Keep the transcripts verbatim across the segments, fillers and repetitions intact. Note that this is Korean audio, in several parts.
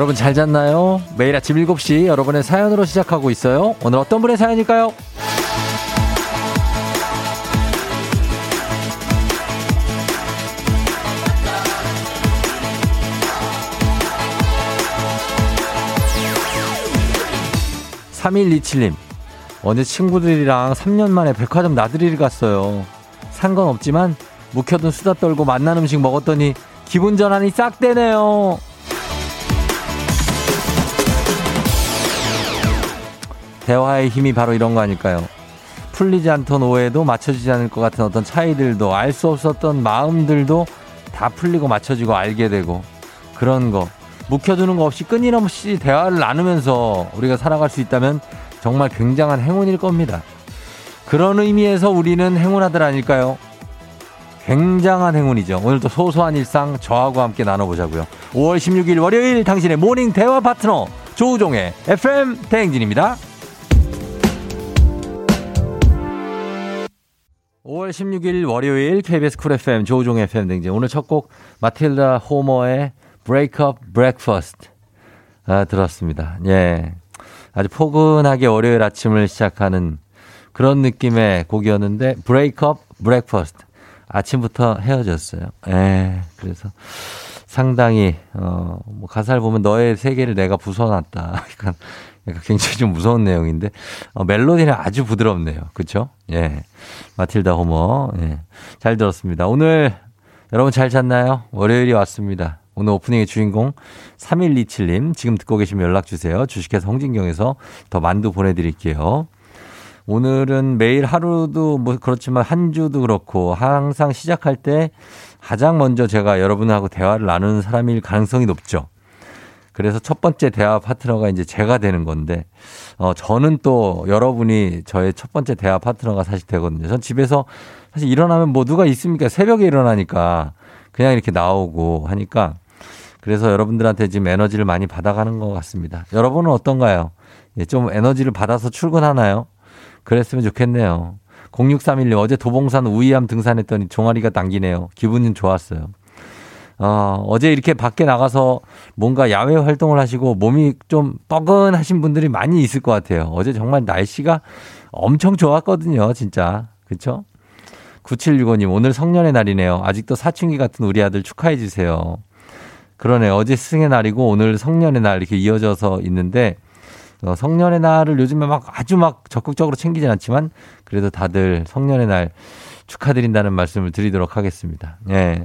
여러분 잘 잤나요? 매일 아침 일곱 시 여러분의 사연으로 시작하고 있어요. 오늘 어떤 분의 사연일까요? 삼일이칠님 어제 친구들이랑 삼 년 만에 백화점 나들이를 갔어요. 산 건 없지만 묵혀둔 수다 떨고 맛난 음식 먹었더니 기분 전환이 싹 되네요. 대화의 힘이 바로 이런 거 아닐까요? 풀리지 않던 오해도 맞춰지지 않을 것 같은 어떤 차이들도 알 수 없었던 마음들도 다 풀리고 맞춰지고 알게 되고 그런 거 묵혀두는 거 없이 끊임없이 대화를 나누면서 우리가 살아갈 수 있다면 정말 굉장한 행운일 겁니다. 그런 의미에서 우리는 행운아들 아닐까요? 굉장한 행운이죠. 오늘도 소소한 일상 저하고 함께 나눠보자고요. 오월 십육일 월요일 당신의 모닝 대화 파트너 조우종의 에프엠 대행진입니다. 오월 십육일 월요일 케이비에스 쿨 에프엠 조우종의 에프엠 대행진. 오늘 첫 곡 마틸다 호머의 Break Up Breakfast 아, 들었습니다. 예, 아주 포근하게 월요일 아침을 시작하는 그런 느낌의 곡이었는데 Break Up Breakfast 아침부터 헤어졌어요. 예, 그래서 상당히 어, 뭐 가사를 보면 너의 세계를 내가 부숴놨다. 그러니까, 그러니까 굉장히 좀 무서운 내용인데 어, 멜로디는 아주 부드럽네요. 그렇죠? 예, 마틸다 호머 예, 잘 들었습니다. 오늘 여러분 잘 잤나요? 월요일이 왔습니다. 오늘 오프닝의 주인공 삼일이칠님 지금 듣고 계시면 연락주세요. 주식회사 홍진경에서 더 만두 보내드릴게요. 오늘은 매일 하루도 뭐 그렇지만 한 주도 그렇고 항상 시작할 때 가장 먼저 제가 여러분하고 대화를 나누는 사람일 가능성이 높죠. 그래서 첫 번째 대화 파트너가 이제 제가 되는 건데 어, 저는 또 여러분이 저의 첫 번째 대화 파트너가 사실 되거든요. 전 집에서 사실 일어나면 뭐 누가 있습니까? 새벽에 일어나니까 그냥 이렇게 나오고 하니까 그래서 여러분들한테 지금 에너지를 많이 받아가는 것 같습니다. 여러분은 어떤가요? 예, 좀 에너지를 받아서 출근하나요? 그랬으면 좋겠네요. 공육삼일님 어제 도봉산 우이암 등산했더니 종아리가 당기네요. 기분은 좋았어요. 어, 어제 이렇게 밖에 나가서 뭔가 야외 활동을 하시고 몸이 좀 뻐근하신 분들이 많이 있을 것 같아요. 어제 정말 날씨가 엄청 좋았거든요. 진짜. 그렇죠? 구칠육오님 오늘 성년의 날이네요. 아직도 사춘기 같은 우리 아들 축하해 주세요. 그러네. 어제 스승의 날이고 오늘 성년의 날 이렇게 이어져서 있는데 어, 성년의 날을 요즘에 막 아주 막 적극적으로 챙기진 않지만 그래도 다들 성년의 날 축하드린다는 말씀을 드리도록 하겠습니다. 예.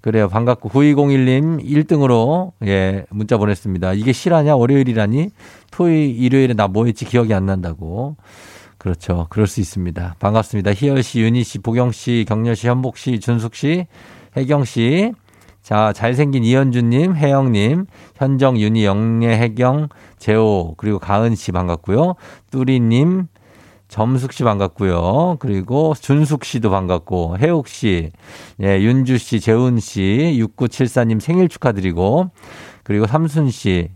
그래요. 반갑고. 구이공일님 일 등으로 예, 문자 보냈습니다. 이게 실화냐? 월요일이라니? 토요일, 일요일에 나 뭐 했지? 기억이 안 난다고. 그렇죠. 그럴 수 있습니다. 반갑습니다. 희열 씨, 윤희 씨, 보경 씨, 경렬 씨, 현복 씨, 준숙 씨, 혜경 씨. 자, 잘생긴 이현주님, 혜영님, 현정, 윤희, 영예, 혜경, 재호, 그리고 가은 씨 반갑고요. 뚜리님, 점숙 씨 반갑고요. 그리고 준숙 씨도 반갑고, 혜옥 씨, 예, 윤주 씨, 재훈 씨, 육구칠사님 생일 축하드리고, 그리고 삼순 씨,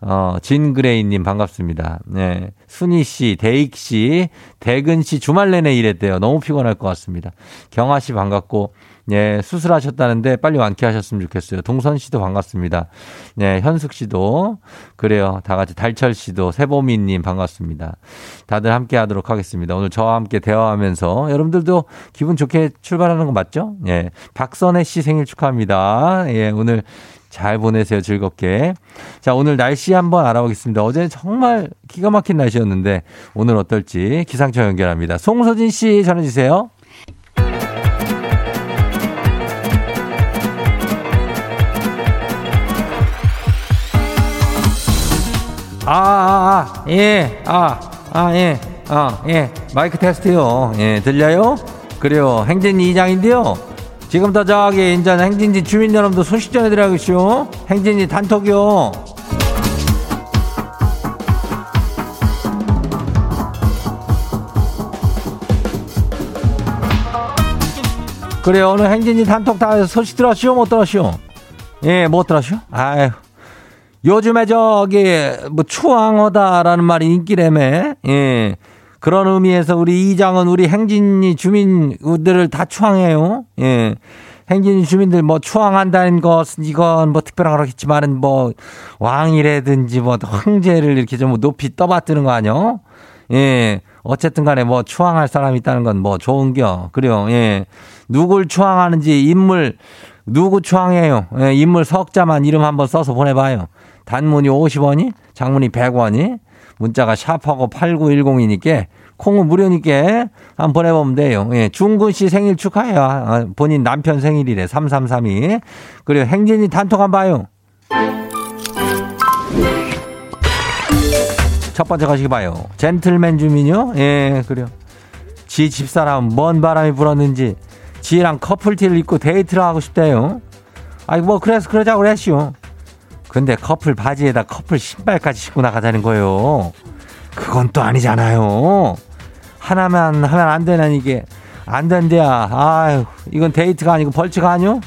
어, 진그레이님 반갑습니다. 네. 순희 씨, 대익 씨, 대근 씨 주말 내내 일했대요. 너무 피곤할 것 같습니다. 경아 씨 반갑고, 예, 수술하셨다는데 빨리 완쾌하셨으면 좋겠어요. 동선 씨도 반갑습니다. 예, 현숙 씨도. 그래요. 다 같이 달철 씨도, 세보미님 반갑습니다. 다들 함께 하도록 하겠습니다. 오늘 저와 함께 대화하면서 여러분들도 기분 좋게 출발하는 거 맞죠? 예. 박선혜 씨 생일 축하합니다. 예, 오늘 잘 보내세요. 즐겁게. 자, 오늘 날씨 한번 알아보겠습니다. 어제는 정말 기가 막힌 날씨였는데 오늘 어떨지 기상청 연결합니다. 송소진 씨 전해주세요. 아, 아, 예, 아, 아, 예, 아, 예, 마이크 테스트요. 예, 들려요? 그래요. 행진이 이장인데요. 지금부터 저기, 인제 행진지 주민 여러분도 소식 전해드려야겠죠? 행진지 단톡이요. 그래요. 오늘 행진지 단톡 다 소식 들었슈? 못 들었슈? 예, 못 들었슈? 아유. 요즘에 저기 뭐 추앙어다라는 말이 인기라며. 예. 그런 의미에서 우리 이장은 우리 행진이 주민들을 다 추앙해요. 예. 행진 주민들 뭐 추앙한다는 것은 이건 뭐 특별한 거겠지만은 뭐 왕이라든지 뭐 황제를 이렇게 좀 높이 떠받드는 거 아니요? 예. 어쨌든 간에 뭐 추앙할 사람이 있다는 건 뭐 좋은겨. 그래요. 예. 누굴 추앙하는지 인물, 누구 추앙해요? 예. 인물 석자만 이름 한번 써서 보내봐요. 단문이 오십 원이, 장문이 백 원이, 문자가 샵하고 팔구일공이니까 콩은 무료니까 한번 보내보면 돼요. 예. 중근 씨 생일 축하해요. 아, 본인 남편 생일이래. 삼삼삼이. 그리고 행진이 단톡 한번 봐요. 첫 번째 가시기 봐요. 젠틀맨 주민요? 예, 그래요. 지 집사람 먼 바람이 불었는지 지랑 커플티를 입고 데이트를 하고 싶대요. 아이 뭐 그래서 그러자고 그랬시오. 근데 커플 바지에다 커플 신발까지 신고 나가자는 거예요. 그건 또 아니잖아요. 하나만 하면 안 되는 이게 안 된대야. 아유, 이건 데이트가 아니고 벌칙가 아니요?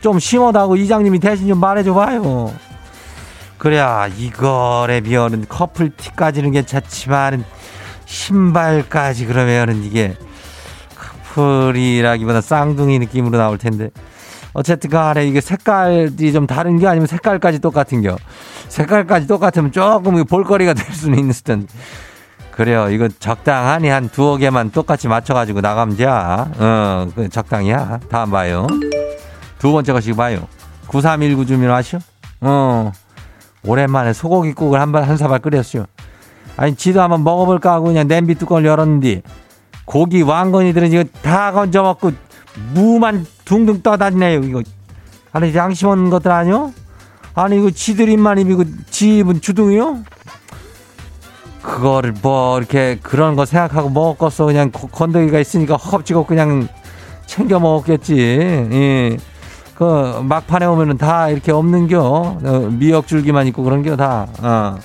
좀 심하다고 이장님이 대신 좀 말해줘 봐요. 그래야 이거에 비하면 커플티까지는 괜찮지만 신발까지 그러면은 이게 커플이라기보다 쌍둥이 느낌으로 나올 텐데 어쨌든 간에 이게 색깔이 좀 다른 게 아니면 색깔까지 똑같은 겨 색깔까지 똑같으면 조금 볼거리가 될 수는 있는 듯 그래요. 이거 적당하니 한 두어 개만 똑같이 맞춰가지고 나가면 돼. 어, 적당이야. 다음 봐요. 두 번째 것이 봐요. 구삼일구 주민 아시오? 어. 오랜만에 소고기국을 한 발, 한 사발 끓였죠. 아니, 지도 한번 먹어볼까 하고 그냥 냄비 뚜껑을 열었는데, 고기 왕건이들은 이거 다 건져 먹고, 무만 둥둥 떠다니네요, 이거. 아니, 양심 없는 것들 아니요? 아니, 이거 지들 입만 입이고, 지 입은 주둥이요? 그거를 뭐, 이렇게 그런 거 생각하고 먹었어. 그냥 건더기가 있으니까 허겁지겁 그냥 챙겨 먹었겠지. 예. 그 막판에 오면은 다 이렇게 없는겨. 미역줄기만 있고 그런겨 다. 어.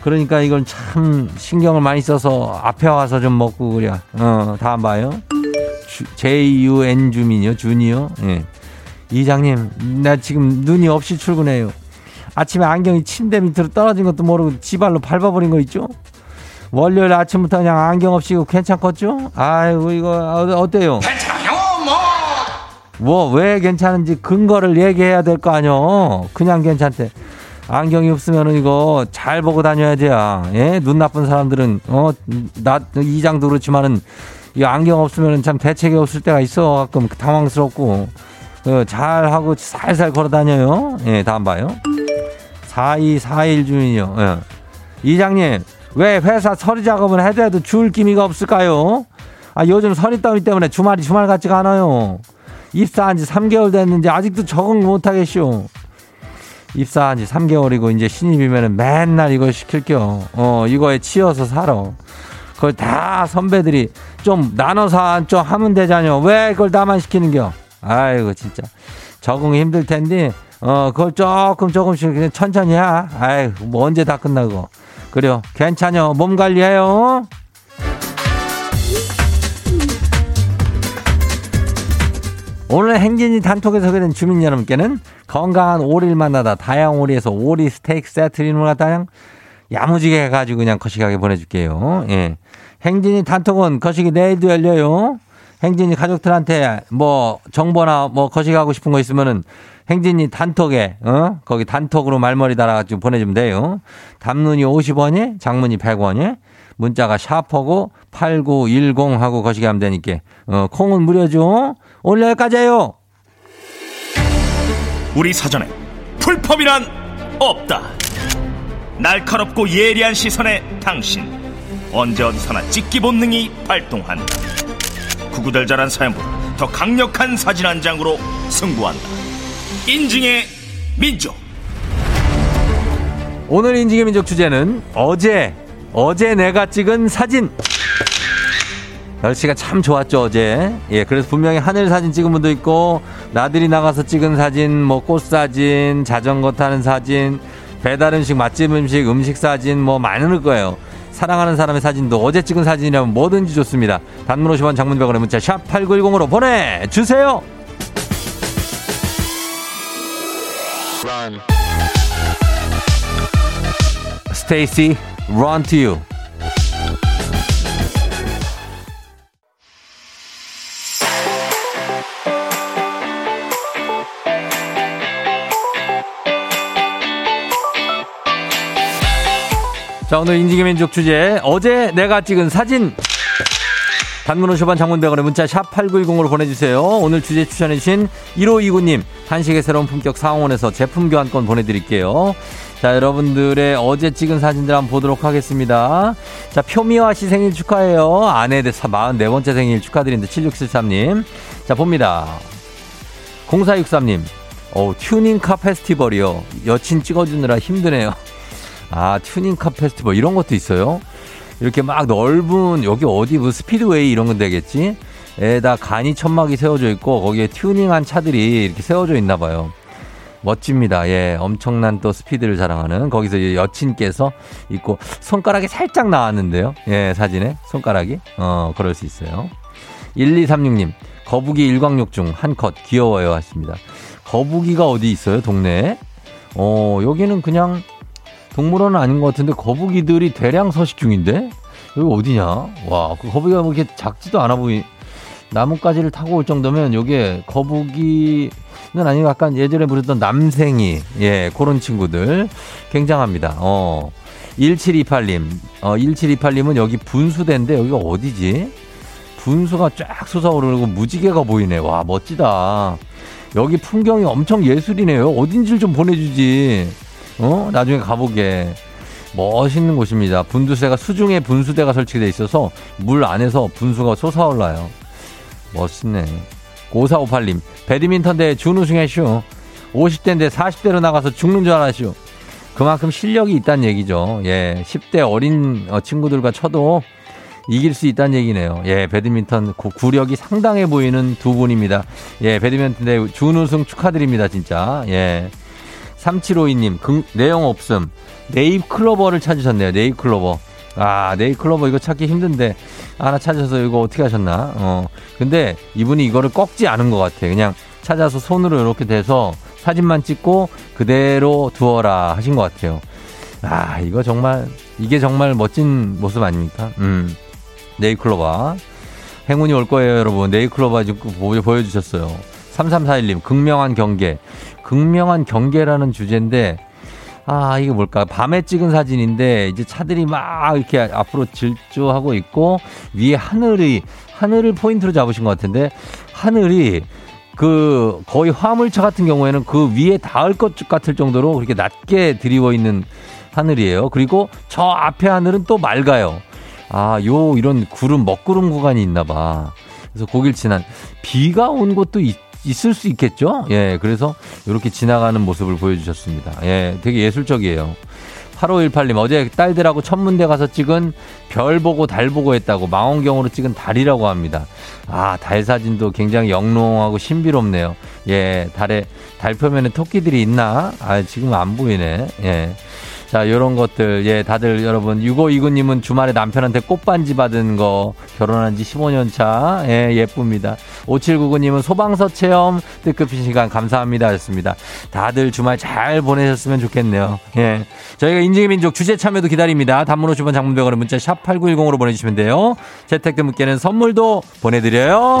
그러니까 이건 참 신경을 많이 써서 앞에 와서 좀 먹고 그래. 어, 다음 봐요. 주, 제이유엔 주민이요. 준이요. 예. 이장님 나 지금 눈이 없이 출근해요. 아침에 안경이 침대 밑으로 떨어진 것도 모르고 지발로 밟아버린 거 있죠. 월요일 아침부터 그냥 안경 없이 괜찮겠죠? 아이고 이거 어때요? 뭐 왜 괜찮은지 근거를 얘기해야 될 거 아뇨. 그냥 괜찮대. 안경이 없으면 이거 잘 보고 다녀야 돼요. 예? 눈 나쁜 사람들은 어 나 이장도 그렇지만은 이 안경 없으면은 참 대책이 없을 때가 있어. 가끔 당황스럽고 어, 잘 하고 살살 걸어 다녀요. 예, 다음 봐요. 사이사일 주민이요. 예. 이장님 왜 회사 서류 작업을 해도 해도 줄 기미가 없을까요? 아 요즘 서류 따위 때문에 주말이 주말 같지가 않아요. 입사한 지 삼 개월 됐는데 아직도 적응 못 하겠쇼. 입사한 지 삼 개월이고 이제 신입이면은 맨날 이거 시킬겨. 어, 이거에 치여서 살아. 그걸 다 선배들이 좀 나눠서 좀 하면 되잖여. 왜 그걸 나만 시키는겨? 아이고, 진짜. 적응이 힘들 텐데, 어, 그걸 조금 조금씩 그냥 천천히 해. 아이고, 뭐 언제 다 끝나고. 그래요. 괜찮여. 몸 관리해요. 오늘 행진이 단톡에서 그린 주민 여러분께는 건강한 오리를 만나다 다양 오리에서 오리 스테이크 세트 인물과 다양 야무지게 해가지고 그냥 거시기하게 보내줄게요. 예. 행진이 단톡은 거시기 내일도 열려요. 행진이 가족들한테 뭐 정보나 뭐 거시기하고 싶은 거 있으면은 행진이 단톡에, 어? 거기 단톡으로 말머리 달아가지고 보내주면 돼요. 담문이 오십 원이, 장문이 백 원이, 문자가 샤퍼고 팔구일공 하고 거시기 하면 되니까, 어, 콩은 무료죠. 오늘 여기까지예요. 우리 사전에 불법이란 없다. 날카롭고 예리한 시선에 당신 언제 어디서나 찍기 본능이 발동한다. 구구절절한 사연보다 더 강력한 사진 한 장으로 승부한다. 인증의 민족. 오늘 인증의 민족 주제는 어제 어제 내가 찍은 사진. 날씨가 참 좋았죠 어제. 예, 그래서 분명히 하늘 사진 찍은 분도 있고 나들이 나가서 찍은 사진, 뭐 꽃 사진, 자전거 타는 사진, 배달 음식, 맛집 음식, 음식 사진 뭐 많을 거예요. 사랑하는 사람의 사진도 어제 찍은 사진이라면 뭐든지 좋습니다. 단문 오십 원, 장문 백 원의 문자 샵 팔구일공으로 보내주세요. Run. Stacy, run to you. 자, 오늘 인지개민족 주제, 어제 내가 찍은 사진. 단문 오쇼반 장문대원의 문자 샵 팔구일공으로 보내주세요. 오늘 주제 추천해주신 일오이구 님, 한식의 새로운 품격 상황원에서 제품 교환권 보내드릴게요. 자, 여러분들의 어제 찍은 사진들 한번 보도록 하겠습니다. 자, 표미화 씨 생일 축하해요. 아내 마흔네 번째 생일 축하드립니다. 칠육칠삼 님. 자, 봅니다. 공사육삼 님. 어우, 튜닝카 페스티벌이요. 여친 찍어주느라 힘드네요. 아, 튜닝카 페스티벌 이런 것도 있어요? 이렇게 막 넓은, 여기 어디 뭐 스피드웨이 이런 건 되겠지? 에다 간이 천막이 세워져 있고 거기에 튜닝한 차들이 이렇게 세워져 있나 봐요. 멋집니다. 예, 엄청난 또 스피드를 자랑하는 거기서 여친께서 있고 손가락이 살짝 나왔는데요. 예, 사진에 손가락이 어 그럴 수 있어요. 일이삼육 님, 거북이 일광욕중 한 컷 귀여워요 하십니다. 거북이가 어디 있어요 동네에? 어 여기는 그냥 동물원은 아닌 것 같은데 거북이들이 대량 서식 중인데 여기 어디냐? 와, 그 거북이가 뭐 이렇게 작지도 않아 보이. 나뭇가지를 타고 올 정도면 요게 거북이는 아니고 약간 예전에 부르던 남생이, 예, 그런 친구들 굉장합니다. 어, 일칠이팔 님. 어, 일칠이팔 님은 여기 분수대인데 여기가 어디지? 분수가 쫙 솟아오르고 무지개가 보이네. 와, 멋지다. 여기 풍경이 엄청 예술이네요. 어딘지를 좀 보내주지. 어? 나중에 가보게. 멋있는 곳입니다. 분수대가 수중에 분수대가 설치되어 있어서 물 안에서 분수가 솟아올라요. 멋있네. 오사오팔 님, 배드민턴 대회 준우승했슈. 오십 대인데 사십 대로 나가서 죽는 줄 알았슈. 그만큼 실력이 있다는 얘기죠. 예, 십 대 어린 친구들과 쳐도 이길 수 있다는 얘기네요. 예, 배드민턴 구력이 상당해 보이는 두 분입니다. 예, 배드민턴 대회 준우승 축하드립니다, 진짜. 예. 삼칠오이 님, 그, 내용 없음. 네잎클로버를 찾으셨네요, 네잎클로버. 아, 네잎클로버 이거 찾기 힘든데 하나 찾아서 이거 어떻게 하셨나? 어, 근데 이분이 이거를 꺾지 않은 것 같아. 그냥 찾아서 손으로 이렇게 대서 사진만 찍고 그대로 두어라 하신 것 같아요. 아, 이거 정말 이게 정말 멋진 모습 아닙니까? 음, 네잎클로버 행운이 올 거예요, 여러분. 네잎클로버 지금 보여주셨어요. 삼삼사일 님, 극명한 경계. 극명한 경계라는 주제인데. 아, 이게 뭘까? 밤에 찍은 사진인데 이제 차들이 막 이렇게 앞으로 질주하고 있고 위에 하늘이 하늘을 포인트로 잡으신 것 같은데 하늘이 그 거의 화물차 같은 경우에는 그 위에 닿을 것 같을 정도로 그렇게 낮게 드리워 있는 하늘이에요. 그리고 저 앞에 하늘은 또 맑아요. 아, 요 이런 구름 먹구름 구간이 있나 봐. 그래서 고길 지난 비가 온 것도 있 있을 수 있겠죠? 예, 그래서 이렇게 지나가는 모습을 보여주셨습니다. 예, 되게 예술적이에요. 팔오일팔 님, 어제 딸들하고 천문대 가서 찍은 별 보고 달 보고 했다고 망원경으로 찍은 달이라고 합니다. 아, 달 사진도 굉장히 영롱하고 신비롭네요. 예, 달에, 달 표면에 토끼들이 있나? 아, 지금 안 보이네. 예. 자, 요런 것들, 예, 다들 여러분, 육오이구 님은 주말에 남편한테 꽃반지 받은 거, 결혼한 지 십오 년 차, 예, 예쁩니다. 오칠구구 님은 소방서 체험 뜻깊은 시간 감사합니다. 하셨습니다. 다들 주말 잘 보내셨으면 좋겠네요. 예. 저희가 인지민족 주제 참여도 기다립니다. 단문 오십 원 장문병원의 문자 샵팔구일공으로 보내주시면 돼요. 채택된 분께는 선물도 보내드려요.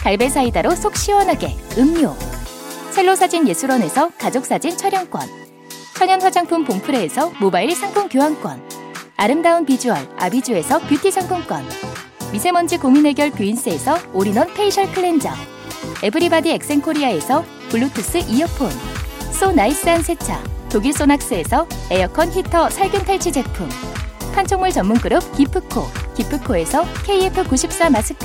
갈배 사이다로 속 시원하게 음료, 첼로사진예술원에서 가족사진 촬영권, 천연화장품 봉프레에서 모바일 상품 교환권, 아름다운 비주얼 아비주에서 뷰티 상품권, 미세먼지 고민해결 뷰인스에서 올인원 페이셜 클렌저, 에브리바디 엑센코리아에서 블루투스 이어폰, 소 나이스한 세차 독일 소낙스에서 에어컨 히터 살균 탈취 제품, 판촉물 전문 그룹 기프코, 기프코에서 케이에프 구십사 마스크,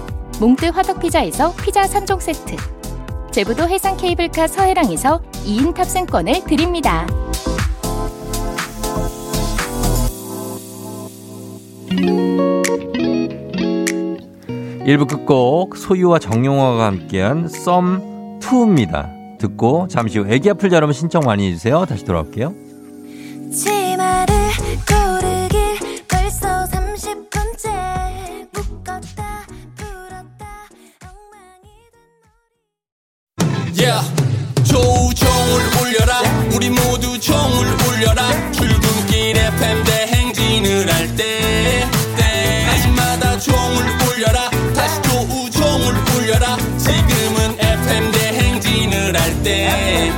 몽뜨 화덕피자에서 피자 삼 종 세트, 제부도 해상 케이블카 서해랑에서 이 인 탑승권을 드립니다. 일 부 끝곡 소유와 정용화가 함께한 썸이입니다. 듣고 잠시 후 애기 아플 자 여러분 신청 많이 해주세요. 다시 돌아올게요. 치마를 고르기 벌써 삼십 분째 묶었다 풀었다 엉망이 된 yeah. 조우종을 울려라 yeah. 우리 모두 종을 울려라 yeah. 출근길 에프엠 대행진을 할 때 때마다 종을 울려라 다시 조우종을 울려라 지금은 에프엠 대행진을 할 때 yeah.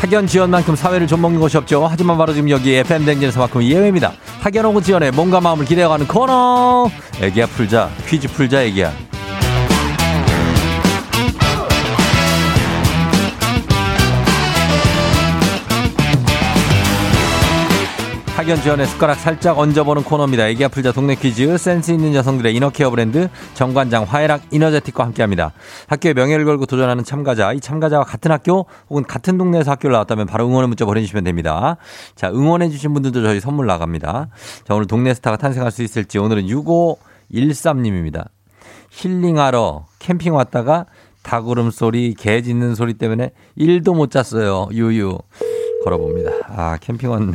학연 지연만큼 사회를 좀먹는 것이 없죠. 하지만 바로 지금 여기 에프엠 댕진에서만큼 예외입니다. 학연 혹은 지연의 몸과 마음을 기대어가는 코너. 애기야 풀자. 퀴즈 풀자 애기야. 학연 지연의 숟가락 살짝 얹어보는 코너입니다. 애기야 풀자 동네 퀴즈. 센스 있는 여성들의 이너케어 브랜드 정관장 화해락 이너제틱과 함께합니다. 학교에 명예를 걸고 도전하는 참가자. 이 참가자와 같은 학교 혹은 같은 동네에서 학교를 나왔다면 바로 응원의 문자 보내주시면 됩니다. 자, 응원해 주신 분들도 저희 선물 나갑니다. 자, 오늘 동네 스타가 탄생할 수 있을지 오늘은 육오일삼 님입니다. 힐링하러 캠핑 왔다가 닭울음 소리 개 짖는 소리 때문에 일도 못 잤어요. 유유 걸어봅니다. 아 캠핑 왔네.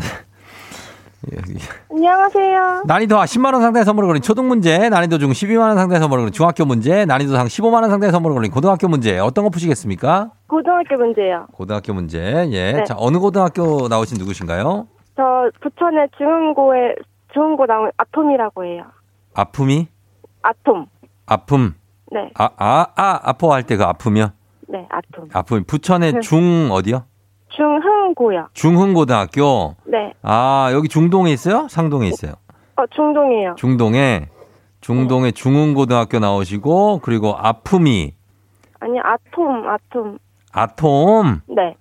안녕하세요. 난이도 하 십만 원 상당의 선물을 걸린 초등문제, 난이도 중 십이만 원 상당의 선물을 걸린 중학교 문제, 난이도 상 십오만 원 상당의 선물을 걸린 고등학교 문제. 어떤 거 푸시겠습니까? 고등학교 문제요. 고등학교 문제. 예. 네. 자, 어느 고등학교 나오신 누구신가요? 저 부천의 중흥고에 중흥고 나온 아톰이라고 해요. 아픔이? 아톰. 아픔. 네. 아, 아, 아, 아파할 때 그 아픔이요? 네, 아톰. 아픔. 부천의 중 어디요? 중흥고요. 중흥고등학교? 네. 아, 여기 중동에 있어요? 상동에 있어요? 어, 중동이에요. 중동에? 중동에 네. 중흥고등학교 나오시고, 그리고 아픔이? 아니, 아톰, 아톰. 아톰? 네.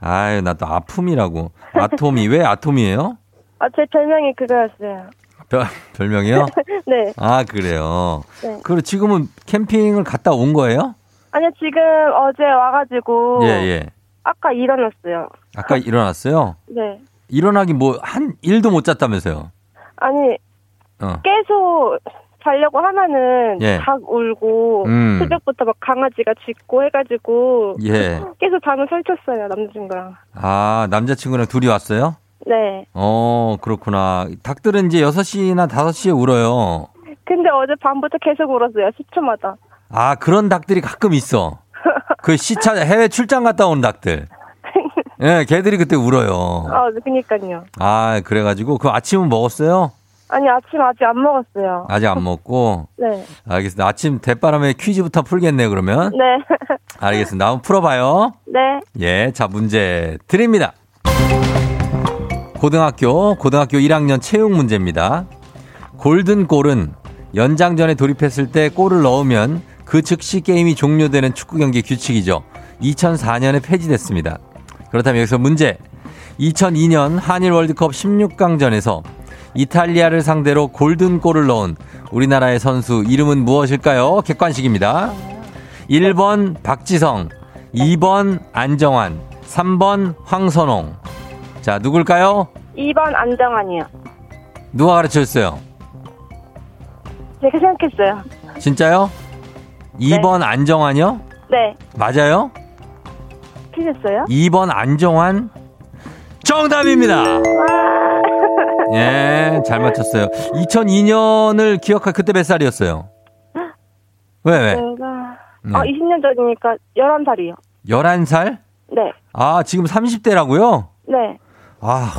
아유, 나 또 아픔이라고. 아톰이, 왜 아톰이에요? 아, 제 별명이 그거였어요. 별, 별명이요? 네. 아, 그래요? 네. 그리고 지금은 캠핑을 갔다 온 거예요? 아니요, 지금 어제 와가지고. 예, 예. 아까 일어났어요. 아까 일어났어요? 네. 일어나기 뭐, 한, 일도 못 잤다면서요? 아니, 어. 계속 자려고 하면은, 예. 닭 울고, 음. 새벽부터 막 강아지가 짖고 해가지고, 예. 계속 잠을 설쳤어요, 남자친구랑. 아, 남자친구랑 둘이 왔어요? 네. 어, 그렇구나. 닭들은 이제 여섯 시나 다섯 시에 울어요. 근데 어젯밤부터 계속 울었어요, 십 초마다. 아, 그런 닭들이 가끔 있어. 그 시차 해외 출장 갔다 온 닭들, 예, 네, 걔들이 그때 울어요. 아, 그러니까요. 아, 그래가지고 그 아침은 먹었어요? 아니, 아침 아직 안 먹었어요. 아직 안 먹고. 네. 알겠습니다. 아침 대바람에 퀴즈부터 풀겠네요. 그러면. 네. 알겠습니다. 한번 풀어봐요. 네. 예, 자 문제 드립니다. 고등학교 고등학교 일 학년 체육 문제입니다. 골든골은 연장전에 돌입했을 때 골을 넣으면 그 즉시 게임이 종료되는 축구 경기 규칙이죠. 이천사 년에 폐지됐습니다. 그렇다면 여기서 문제. 이천이 년 한일 월드컵 십육 강전에서 이탈리아를 상대로 골든골을 넣은 우리나라의 선수 이름은 무엇일까요? 객관식입니다. 일 번 박지성, 이 번 안정환, 삼 번 황선홍. 자, 누굴까요? 이 번 안정환이요. 누가 가르쳐줬어요? 제가 생각했어요. 진짜요? 이 번 네. 안정환이요? 네. 맞아요? 틀렸어요? 이 번 안정환 정답입니다. 예, 잘 맞췄어요. 이천이 년을 기억할 그때 몇 살이었어요? 왜, 왜? 제가... 네. 아, 이십 년 전이니까 열한 살이요. 열한 살? 네. 아, 지금 삼십 대라고요? 네. 아,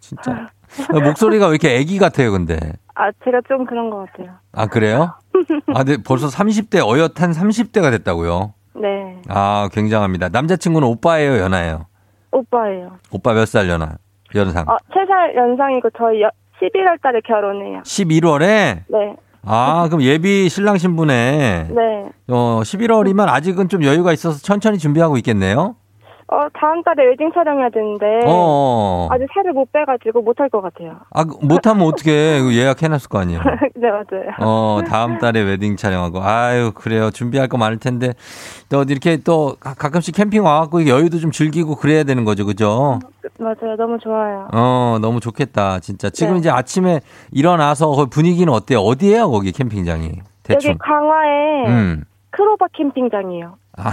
진짜. 목소리가 왜 이렇게 애기 같아요, 근데? 아, 제가 좀 그런 것 같아요. 아, 그래요? 아, 근데 벌써 삼십 대, 어엿한 삼십 대가 됐다고요? 네. 아, 굉장합니다. 남자친구는 오빠예요, 연하예요? 오빠예요. 오빠 몇 살 연하? 연상? 어, 세 살 연상이고 저희 십일월 달에 결혼해요. 십일월에? 네. 아, 그럼 예비 신랑 신부네. 네. 어, 십일월이면 아직은 좀 여유가 있어서 천천히 준비하고 있겠네요? 어, 다음 달에 웨딩 촬영해야 되는데. 어. 아직 살을 못 빼가지고 못할 것 같아요. 아, 못하면 어떡해. 예약해놨을 거 아니에요? 네, 맞아요. 어, 다음 달에 웨딩 촬영하고. 아유, 그래요. 준비할 거 많을 텐데. 또 이렇게 또 가끔씩 캠핑 와갖고 여유도 좀 즐기고 그래야 되는 거죠. 그죠? 맞아요. 너무 좋아요. 어, 너무 좋겠다. 진짜. 지금 네. 이제 아침에 일어나서 거기 분위기는 어때요? 어디예요? 거기 캠핑장이. 대충. 여기 강화에 음. 크로바 캠핑장이에요. 아,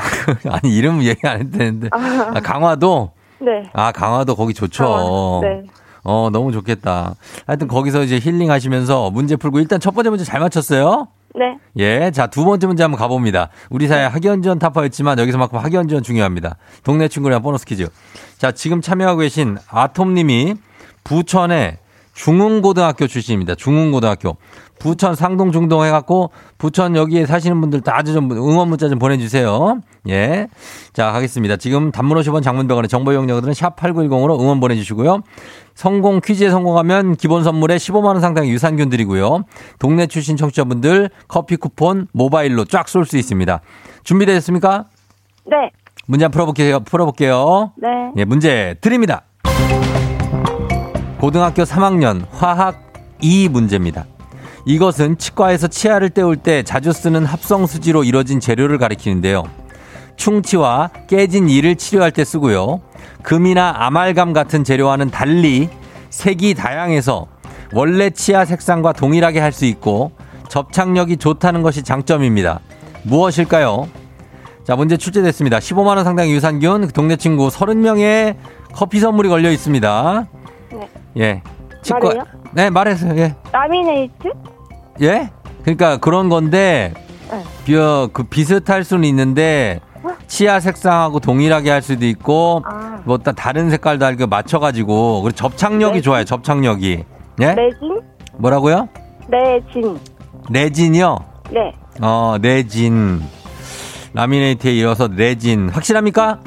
아니, 이름 얘기 안 해도 되는데. 아, 강화도? 네. 아, 강화도 거기 좋죠. 강화, 네. 어, 너무 좋겠다. 하여튼 거기서 이제 힐링 하시면서 문제 풀고 일단 첫 번째 문제 잘 맞췄어요? 네. 예. 자, 두 번째 문제 한번 가봅니다. 우리 사회 학연 지원 타파였지만 여기서만큼 학연 지원 중요합니다. 동네 친구랑 보너스 퀴즈. 자, 지금 참여하고 계신 아톰님이 부천에 중흥고등학교 출신입니다. 중흥고등학교. 부천 상동 중동 해갖고 부천 여기에 사시는 분들 다 아주 좀 응원 문자 좀 보내주세요. 예. 자, 가겠습니다. 지금 단문 오십 원 장문병원의 정보 이용료들은 샵 팔구일공으로 응원 보내주시고요. 성공 퀴즈에 성공하면 기본 선물에 십오만 원 상당의 유산균 드리고요. 동네 출신 청취자분들 커피 쿠폰 모바일로 쫙 쏠 수 있습니다. 준비되셨습니까? 네. 문제 한번 풀어볼게요. 풀어볼게요. 네. 예, 문제 드립니다. 고등학교 삼 학년 화학 이 문제입니다. 이것은 치과에서 치아를 때울 때 자주 쓰는 합성수지로 이루어진 재료를 가리키는데요. 충치와 깨진 이를 치료할 때 쓰고요. 금이나 아말감 같은 재료와는 달리 색이 다양해서 원래 치아 색상과 동일하게 할 수 있고 접착력이 좋다는 것이 장점입니다. 무엇일까요? 자, 문제 출제됐습니다. 십오만 원 상당의 유산균, 동네 친구 삼십 명의 커피 선물이 걸려 있습니다. 네. 예. 치과. 말해요? 네, 말했어요. 예. 라미네이트? 예? 그러니까 그런 건데 네. 비어 그 비슷할 수는 있는데 치아 색상하고 동일하게 할 수도 있고 아. 뭐 다른 색깔도 알고 맞춰 가지고 그리고 접착력이 레진? 좋아요. 접착력이. 예? 레진? 뭐라고요? 레진. 레진이요? 네. 어, 레진. 라미네이트에 이어서 레진. 확실합니까?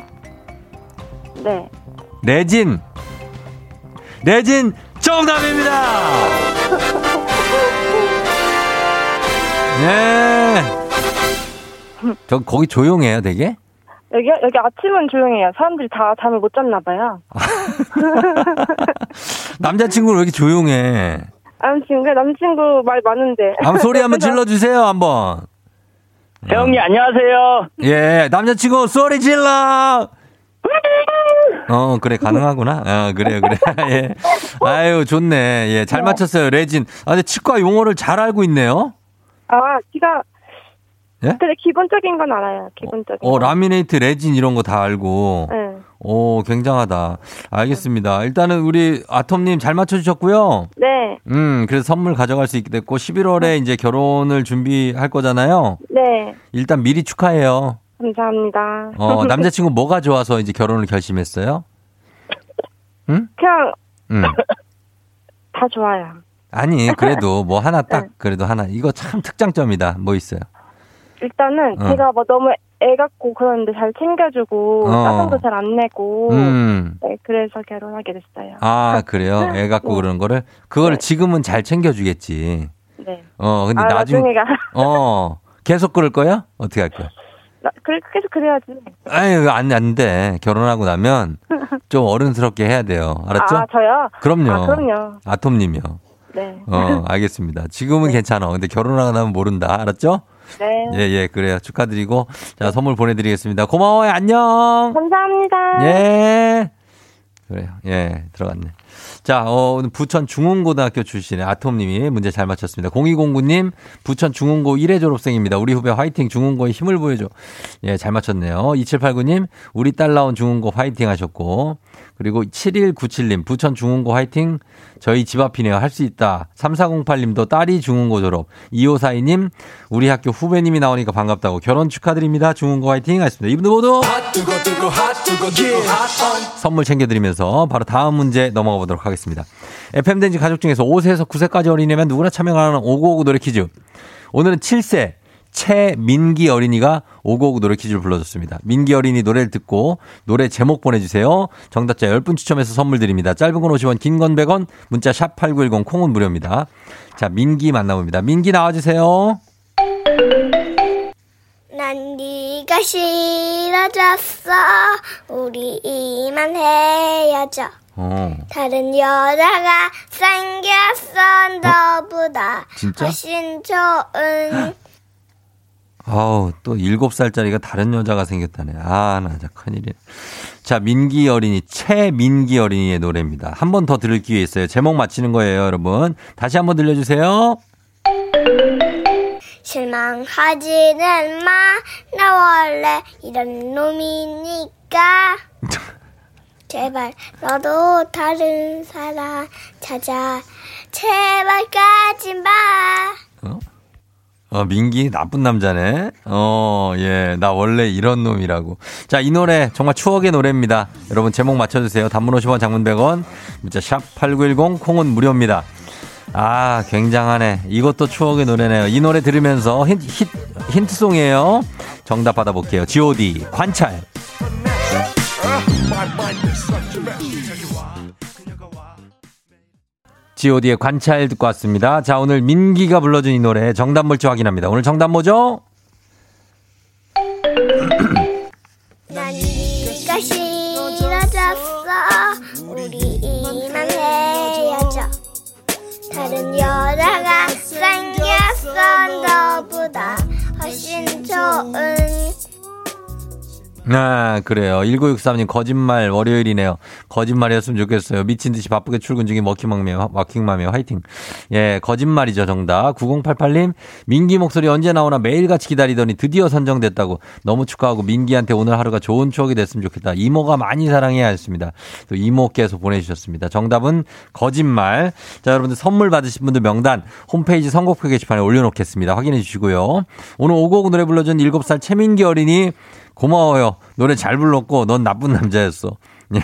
네. 레진. 레진 정답입니다. 네. 저 거기 조용해요, 되게? 여기 여기 아침은 조용해요. 사람들이 다 잠을 못 잤나 봐요. 남자친구는 왜 이렇게 조용해? 남친구 남친구 말 많은데. 한번 소리 한번 질러 주세요, 한번. 형님 안녕하세요. 예, 남자친구 소리 질러. 어, 그래, 가능하구나. 어, 그래요, 그래. 예. 아유, 좋네. 예, 잘 맞췄어요, 레진. 아, 근데 치과 용어를 잘 알고 있네요? 아, 치과. 예? 근데 기본적인 건 알아요, 기본적인. 어, 어 라미네이트, 레진 이런 거 다 알고. 네. 오, 굉장하다. 알겠습니다. 일단은 우리 아톰님 잘 맞춰주셨고요. 네. 음, 그래서 선물 가져갈 수 있게 됐고, 십일월에 이제 결혼을 준비할 거잖아요. 네. 일단 미리 축하해요. 감사합니다. 어, 남자친구 뭐가 좋아서 이제 결혼을 결심했어요? 응? 그냥, 응. 다 좋아요. 아니, 그래도 뭐 하나 딱, 응. 그래도 하나. 이거 참 특장점이다. 뭐 있어요? 일단은 응. 제가 뭐 너무 애 같고 그러는데 잘 챙겨주고, 어. 짜증도 잘 안 내고, 음. 네, 그래서 결혼하게 됐어요. 아, 그래요? 애 같고 네. 그런 거를? 그걸 네. 지금은 잘 챙겨주겠지. 네. 어, 근데 아, 나중에. 나중에가. 어, 계속 그럴 거야? 어떻게 할 거야? 그래, 계속 그래야지. 아유, 안, 안 돼. 결혼하고 나면 좀 어른스럽게 해야 돼요. 알았죠? 아, 저요? 그럼요. 아, 그럼요. 아톰님이요. 네. 어, 알겠습니다. 지금은 네. 괜찮아. 근데 결혼하고 나면 모른다. 알았죠? 네. 예, 예, 그래요. 축하드리고. 자, 선물 보내드리겠습니다. 고마워요. 안녕. 감사합니다. 예. 그래요. 예, 들어갔네. 자, 어, 부천 중흥고등학교 출신의 아톰님이 문제 잘 맞췄습니다. 공이공구 님, 부천 중흥고 일 회 졸업생입니다. 우리 후배 화이팅, 중흥고에 힘을 보여줘. 예, 잘 맞췄네요. 이칠팔구 님, 우리 딸 나온 중흥고 화이팅 하셨고, 그리고 칠일구칠 님, 부천 중흥고 화이팅, 저희 집 앞이네요. 할 수 있다. 삼사공팔 님도 딸이 중흥고 졸업. 이오사이 님, 우리 학교 후배님이 나오니까 반갑다고 결혼 축하드립니다. 중흥고 화이팅 하셨습니다. 이분들 모두 선물 챙겨드리면서 바로 다음 문제 넘어가 보도록 하겠습니다. 하겠습니다. 에프엠 댄지 가족 중에서 오 세에서 구 세까지 어린이면 누구나 참여하는 오구오구 노래 퀴즈. 오늘은 칠 세 최민기 어린이가 오구오구 노래 퀴즈를 불러줬습니다. 민기 어린이 노래를 듣고 노래 제목 보내주세요. 정답자 열 분 추첨해서 선물 드립니다. 짧은 건 오십 원, 긴 건 백 원, 문자 샵 팔구일공, 콩은 무료입니다. 자, 민기 만나봅니다. 민기 나와주세요. 난 네가 싫어졌어. 우리 이만 헤어져. 어. 다른 여자가 생겼어. 너보다 어? 진짜? 훨씬 좋은. 아우, 또 일곱 살짜리가 다른 여자가 생겼다네. 아, 나 진짜 큰일이네. 자, 민기 어린이, 최민기 어린이의 노래입니다. 한 번 더 들을 기회 있어요. 제목 맞히는 거예요, 여러분. 다시 한번 들려주세요. 실망하지는 마. 나 원래 이런 놈이니까. 제발 너도 다른 사람 찾아. 제발 가지 마. 어? 어, 민기 나쁜 남자네. 어, 예. 나 원래 이런 놈이라고. 자, 이 노래 정말 추억의 노래입니다. 여러분 제목 맞춰주세요. 단문 오십 원, 장문 백 원, 문자 샵 팔구일공, 콩은 무료입니다. 아, 굉장하네. 이것도 추억의 노래네요. 이 노래 들으면서 힌트, 힌트, 힌트송이에요. 정답 받아볼게요. 지 오 디 관찰. 지 오 디의 관찰 듣고 왔습니다. 자, 오늘 민기가 불러준 이 노래 정답 뭘지 확인합니다. 오늘 정답 뭐죠? 난 네가 싫어졌어. 우리 이만 헤어져. 다른 여자가 생겼어. 너보다 훨씬 좋은. 아, 그래요. 일구육삼 님, 거짓말 월요일이네요. 거짓말이었으면 좋겠어요. 미친 듯이 바쁘게 출근 중인 워킹맘이, 워킹맘이 화이팅. 예, 거짓말이죠, 정답. 구공팔팔 님, 민기 목소리 언제 나오나 매일같이 기다리더니 드디어 선정됐다고. 너무 축하하고 민기한테 오늘 하루가 좋은 추억이 됐으면 좋겠다. 이모가 많이 사랑해야 했습니다. 또 이모께서 보내주셨습니다. 정답은 거짓말. 자, 여러분들 선물 받으신 분들 명단 홈페이지 선곡표 게시판에 올려놓겠습니다. 확인해 주시고요. 오늘 오구오구 노래 불러준 일곱 살 최민기 어린이 고마워요. 노래 잘 불렀고 넌 나쁜 남자였어. 예.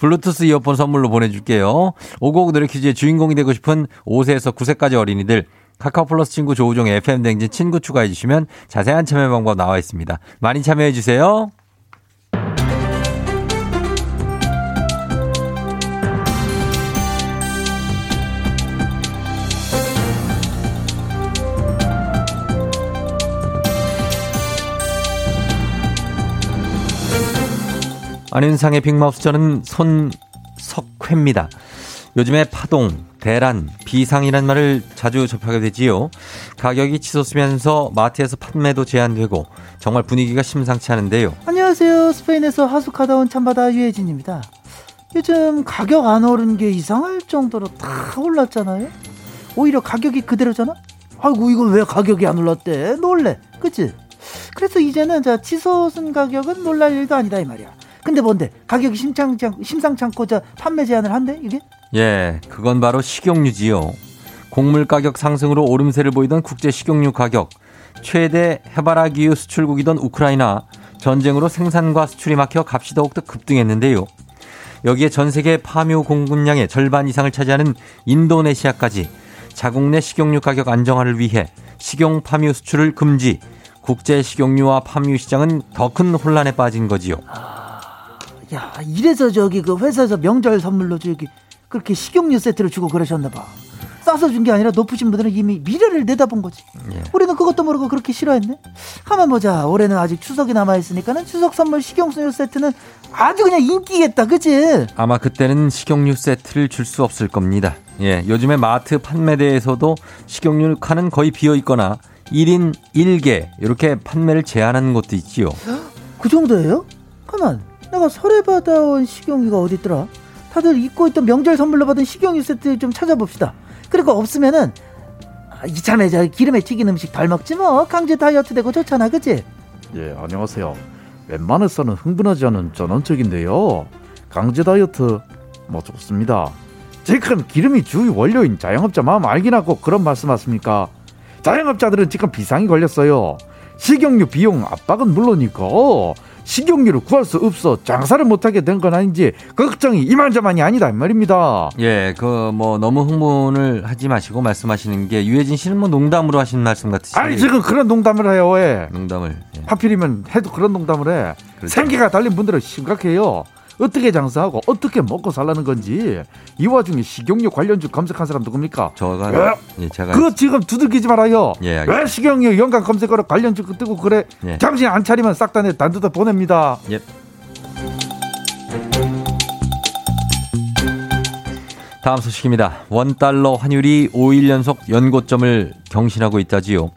블루투스 이어폰 선물로 보내줄게요. 오구오구 노래 퀴즈의 주인공이 되고 싶은 오 세에서 구 세까지 어린이들 카카오 플러스 친구 조우종의 에프엠 댕진 친구 추가해 주시면 자세한 참여 방법 나와 있습니다. 많이 참여해 주세요. 안윤상의 빅마우스, 저는 손석회입니다. 요즘에 파동, 대란, 비상이란 말을 자주 접하게 되지요. 가격이 치솟으면서 마트에서 판매도 제한되고 정말 분위기가 심상치 않은데요. 안녕하세요. 스페인에서 하숙하다 온 참바다 유혜진입니다. 요즘 가격 안 오른 게 이상할 정도로 다 올랐잖아요. 오히려 가격이 그대로잖아. 아이고, 이건 왜 가격이 안 올랐대. 놀래. 그치? 그래서 이제는 자, 치솟은 가격은 놀랄 일도 아니다 이 말이야. 근데 뭔데? 가격이 심상치 않고, 심상치 않고 저 판매 제한을 한대 이게? 예, 그건 바로 식용유지요. 곡물 가격 상승으로 오름세를 보이던 국제 식용유 가격, 최대 해바라기유 수출국이던 우크라이나, 전쟁으로 생산과 수출이 막혀 값이 더욱더 급등했는데요. 여기에 전 세계 파묘 공급량의 절반 이상을 차지하는 인도네시아까지 자국 내 식용유 가격 안정화를 위해 식용 파묘 수출을 금지, 국제 식용유와 파묘 시장은 더 큰 혼란에 빠진 거지요. 야, 이래서 저기 그 회사에서 명절 선물로 저기 그렇게 식용유 세트를 주고 그러셨나봐. 싸서 준 게 아니라 높으신 분들은 이미 미래를 내다본 거지. 예. 우리는 그것도 모르고 그렇게 싫어했네. 가만 보자. 올해는 아직 추석이 남아있으니까는 추석 선물 식용유 세트는 아주 그냥 인기겠다. 그치? 아마 그때는 식용유 세트를 줄 수 없을 겁니다. 예, 요즘에 마트 판매대에서도 식용유 칸은 거의 비어있거나 일 인 한 개 이렇게 판매를 제한하는 것도 있지요. 그 정도예요? 가만, 내가 설에 받아온 식용유가 어디 있더라? 다들 잊고 있던 명절 선물로 받은 식용유 세트 좀 찾아봅시다. 그리고 없으면은 아, 이참에 저 기름에 튀긴 음식 덜 먹지 뭐. 강제 다이어트 되고 좋잖아, 그치? 예, 안녕하세요. 웬만해서는 흥분하지 않은 전원적인데요, 강제 다이어트 뭐 좋습니다. 지금 기름이 주요 원료인 자영업자 마음 알긴 하고 그런 말씀하십니까? 자영업자들은 지금 비상이 걸렸어요. 식용유 비용 압박은 물론이고 식용유를 구할 수 없어 장사를 못하게 된 건 아닌지 걱정이 이만저만이 아니다 이 말입니다. 예, 그 뭐 너무 흥분을 하지 마시고 말씀하시는 게 유해진 씨는 뭐 농담으로 하시는 말씀 같으시죠? 아니 지금 그런 농담을 해요. 왜? 농담을. 예. 하필이면 해도 그런 농담을 해. 그렇죠. 생계가 달린 분들은 심각해요. 어떻게 장사하고 어떻게 먹고 살라는 건지. 이 와중에 식용유 관련주 검색한 사람 누굽니까? 저가. 예, 제가. 그거 지금 두들기지 말아요. 예, 알겠습니다. 왜 식용유 연관 검색어로 관련주 뜨고 그래? 예. 정신 안 차리면 싹 다 내 단두다 보냅니다. 예. 다음 소식입니다. 원달러 환율이 오 일 연속 연고점을 경신하고 있다지요.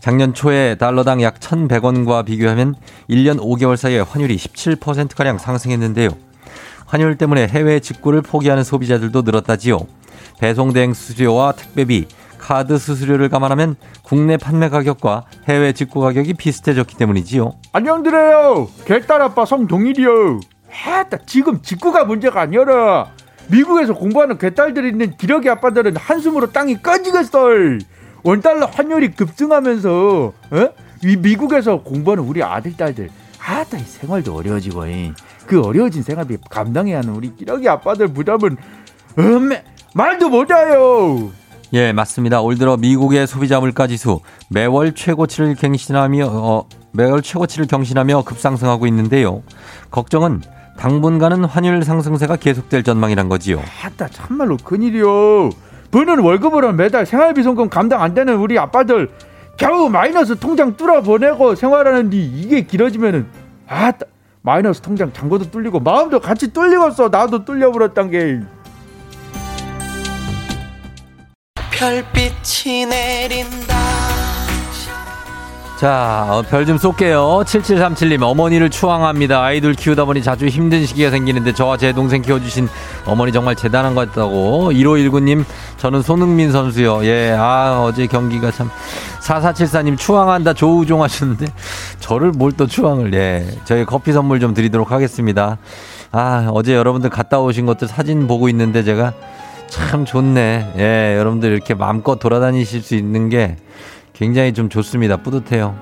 작년 초에 달러당 약 천백 원과 비교하면 일 년 오 개월 사이에 환율이 십칠 퍼센트가량 상승했는데요. 환율 때문에 해외 직구를 포기하는 소비자들도 늘었다지요. 배송대행 수수료와 택배비, 카드 수수료를 감안하면 국내 판매 가격과 해외 직구 가격이 비슷해졌기 때문이지요. 안녕드려요. 개딸아빠 성동일이요. 하다 지금 직구가 문제가 아니라 미국에서 공부하는 개딸들이 있는 기러기 아빠들은 한숨으로 땅이 꺼지겠어요. 원달러 환율이 급등하면서 어? 이 미국에서 공부하는 우리 아들 딸들 아따 이 생활도 어려워지고 이. 그 어려워진 생활비 감당해야 하는 우리 기러기 아빠들 부담은 음, 말도 못해요. 예, 맞습니다. 올 들어 미국의 소비자 물가지수 매월 최고치를 갱신하며 어, 매월 최고치를 경신하며 급상승하고 있는데요. 걱정은 당분간은 환율 상승세가 계속될 전망이란 거지요. 아따 참말로 큰일이요. 버는 월급으로 매달 생활비상금 감당 안 되는 우리 아빠들 겨우 마이너스 통장 뚫어 보내고 생활하는데 이게 길어지면은 아 마이너스 통장 잔고도 뚫리고 마음도 같이 뚫리겠어. 나도 뚫려버렸단 게. 별빛이 내린다. 자, 별 좀 쏠게요. 칠칠삼칠님 어머니를 추앙합니다. 아이들 키우다 보니 자주 힘든 시기가 생기는데 저와 제 동생 키워주신 어머니 정말 대단한 것 같다고. 일오일구님 저는 손흥민 선수요. 예, 아 어제 경기가 참. 사사칠사님 추앙한다 조우종 하셨는데 저를 뭘 또 추앙을. 예, 저희 커피 선물 좀 드리도록 하겠습니다. 아 어제 여러분들 갔다 오신 것들 사진 보고 있는데 제가 참 좋네. 예, 여러분들 이렇게 마음껏 돌아다니실 수 있는 게 굉장히 좀 좋습니다. 뿌듯해요.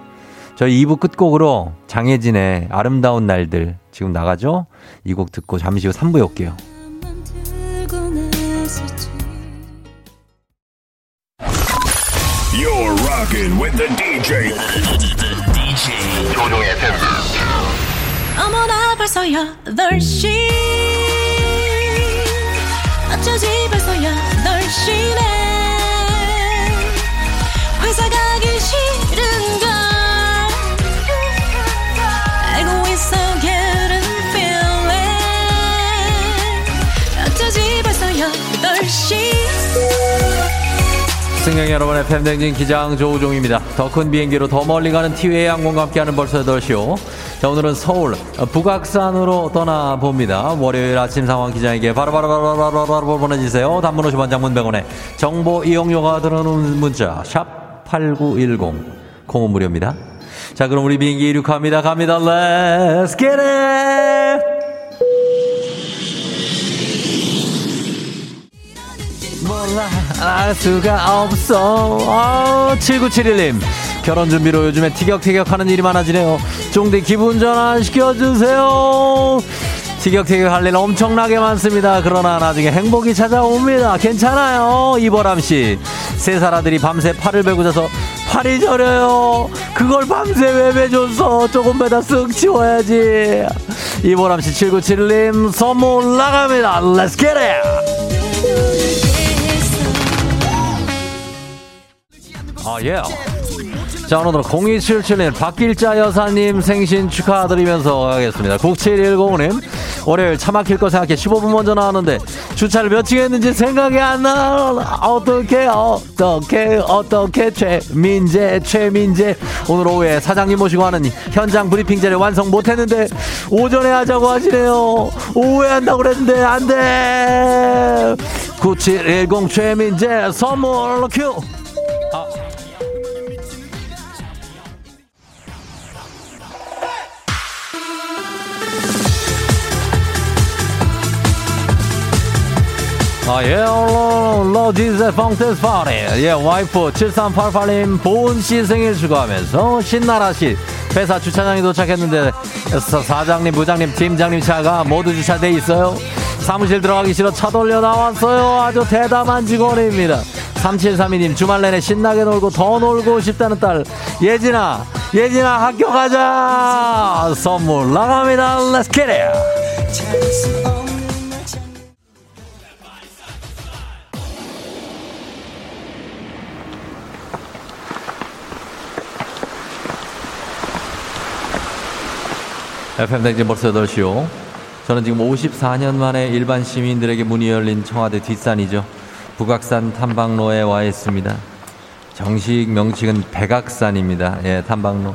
저희 이 부 끝곡으로 장혜진의 아름다운 날들 지금 나가죠? 이 곡 듣고 잠시 후 삼 부에 올게요. You're rocking with the 디제이. 디제이 조종의 에프엠. 어머나 벌써 여덟 시 어쩌지 벌써 여덟 시네 회사 가기 싫은걸 알고 있어 getting feeling 어쩌지 벌써 여덟 시. 승객 여러분의 팬댕진 기장 조우종입니다. 더 큰 비행기로 더 멀리 가는 티웨이 항공과 함께하는 벌써 여덟 시요. 자, 오늘은 서울 북악산으로 떠나봅니다. 월요일 아침 상황 기자에게 바로바로바로바로바로 보내주세요. 단문 오십 원 장문 백 원에 정보 이용료가 들어오는 문자 샵 팔구일공 공은 무료입니다. 자, 그럼 우리 비행기 이륙합니다. 갑니다. Let's get it. 몰라 알 수가 없어. 아, 칠구칠일님 결혼 준비로 요즘에 티격태격하는 일이 많아지네요. 쫑디 기분 전환 시켜주세요. 티격태격할 일 엄청나게 많습니다. 그러나 나중에 행복이 찾아옵니다. 괜찮아요. 이보람씨 세 살 아들이 밤새 팔을 베고 자서 팔이 저려요. 그걸 밤새 왜 베줬어. 조금 베다 쓱 치워야지. 이보람씨 칠구칠일님 선물 나갑니다. Let's get it. 아, oh, 예. Yeah. 자, 오늘은 공이칠칠님 박길자 여사님 생신 축하드리면서 가겠습니다. 구칠일공님 월요일 차 막힐 거 생각해 십오 분 먼저 나왔는데 주차를 몇 층 했는지 생각이 안 나. 어떡해 어떡해 어떡해 최민재 최민재 오늘 오후에 사장님 모시고 하는 현장 브리핑제를 완성 못했는데 오전에 하자고 하시네요. 오후에 한다고 그랬는데 안돼. 구칠일공 최민재 선물 큐. 아. 아, 예, 러지세 펑테스 파리. 예, 와이프 칠삼팔팔님 보은씨 생일 축하하면서 신나라씨 회사 주차장에 도착했는데 사장님, 부장님, 팀장님 차가 모두 주차돼 있어요. 사무실 들어가기 싫어 차 돌려 나왔어요. 아주 대담한 직원입니다. 삼칠삼이님 주말 내내 신나게 놀고 더 놀고 싶다는 딸 예진아, 예진아 학교 가자. 선물 나갑니다. Let's get it. 에프엠 댕진 벌써 여덟 시요. 저는 지금 오십사 년 만에 일반 시민들에게 문이 열린 청와대 뒷산이죠. 북악산 탐방로에 와 있습니다. 정식 명칭은 백악산입니다. 예, 탐방로.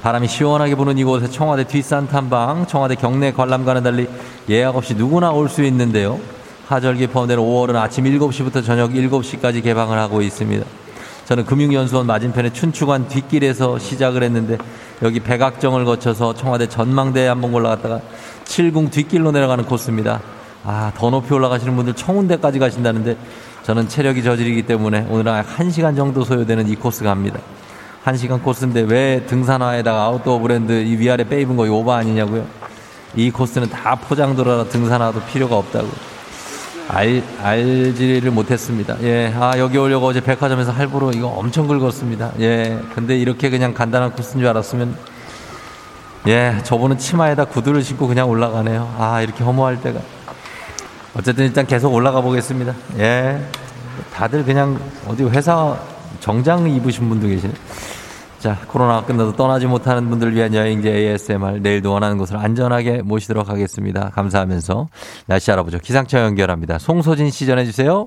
바람이 시원하게 부는 이곳에 청와대 뒷산 탐방, 청와대 경내 관람과는 달리 예약 없이 누구나 올 수 있는데요. 하절기 포함된 오월은 아침 일곱 시부터 저녁 일곱 시까지 개방을 하고 있습니다. 저는 금융연수원 맞은편의 춘추관 뒷길에서 시작을 했는데 여기 백악정을 거쳐서 청와대 전망대에 한번 올라갔다가 칠궁 뒷길로 내려가는 코스입니다. 아, 더 높이 올라가시는 분들 청운대까지 가신다는데 저는 체력이 저질이기 때문에 오늘은 약 한 시간 정도 소요되는 이 코스 갑니다. 한 시간 코스인데 왜 등산화에다가 아웃도어 브랜드 이 위아래 빼입은 거 오바 아니냐고요. 이 코스는 다 포장도로라 등산화도 필요가 없다고. 알, 알지를 못했습니다. 예. 아, 여기 오려고 어제 백화점에서 할부로 이거 엄청 긁었습니다. 예. 근데 이렇게 그냥 간단한 코스인 줄 알았으면, 예. 저분은 치마에다 구두를 신고 그냥 올라가네요. 아, 이렇게 허무할 때가. 어쨌든 일단 계속 올라가 보겠습니다. 예. 다들 그냥 어디 회사 정장 입으신 분도 계시네. 자, 코로나가 끝나도 떠나지 못하는 분들을 위한 여행지 에이에스엠알, 내일도 원하는 곳을 안전하게 모시도록 하겠습니다. 감사하면서 날씨 알아보죠. 기상청 연결합니다. 송소진 씨 전해주세요.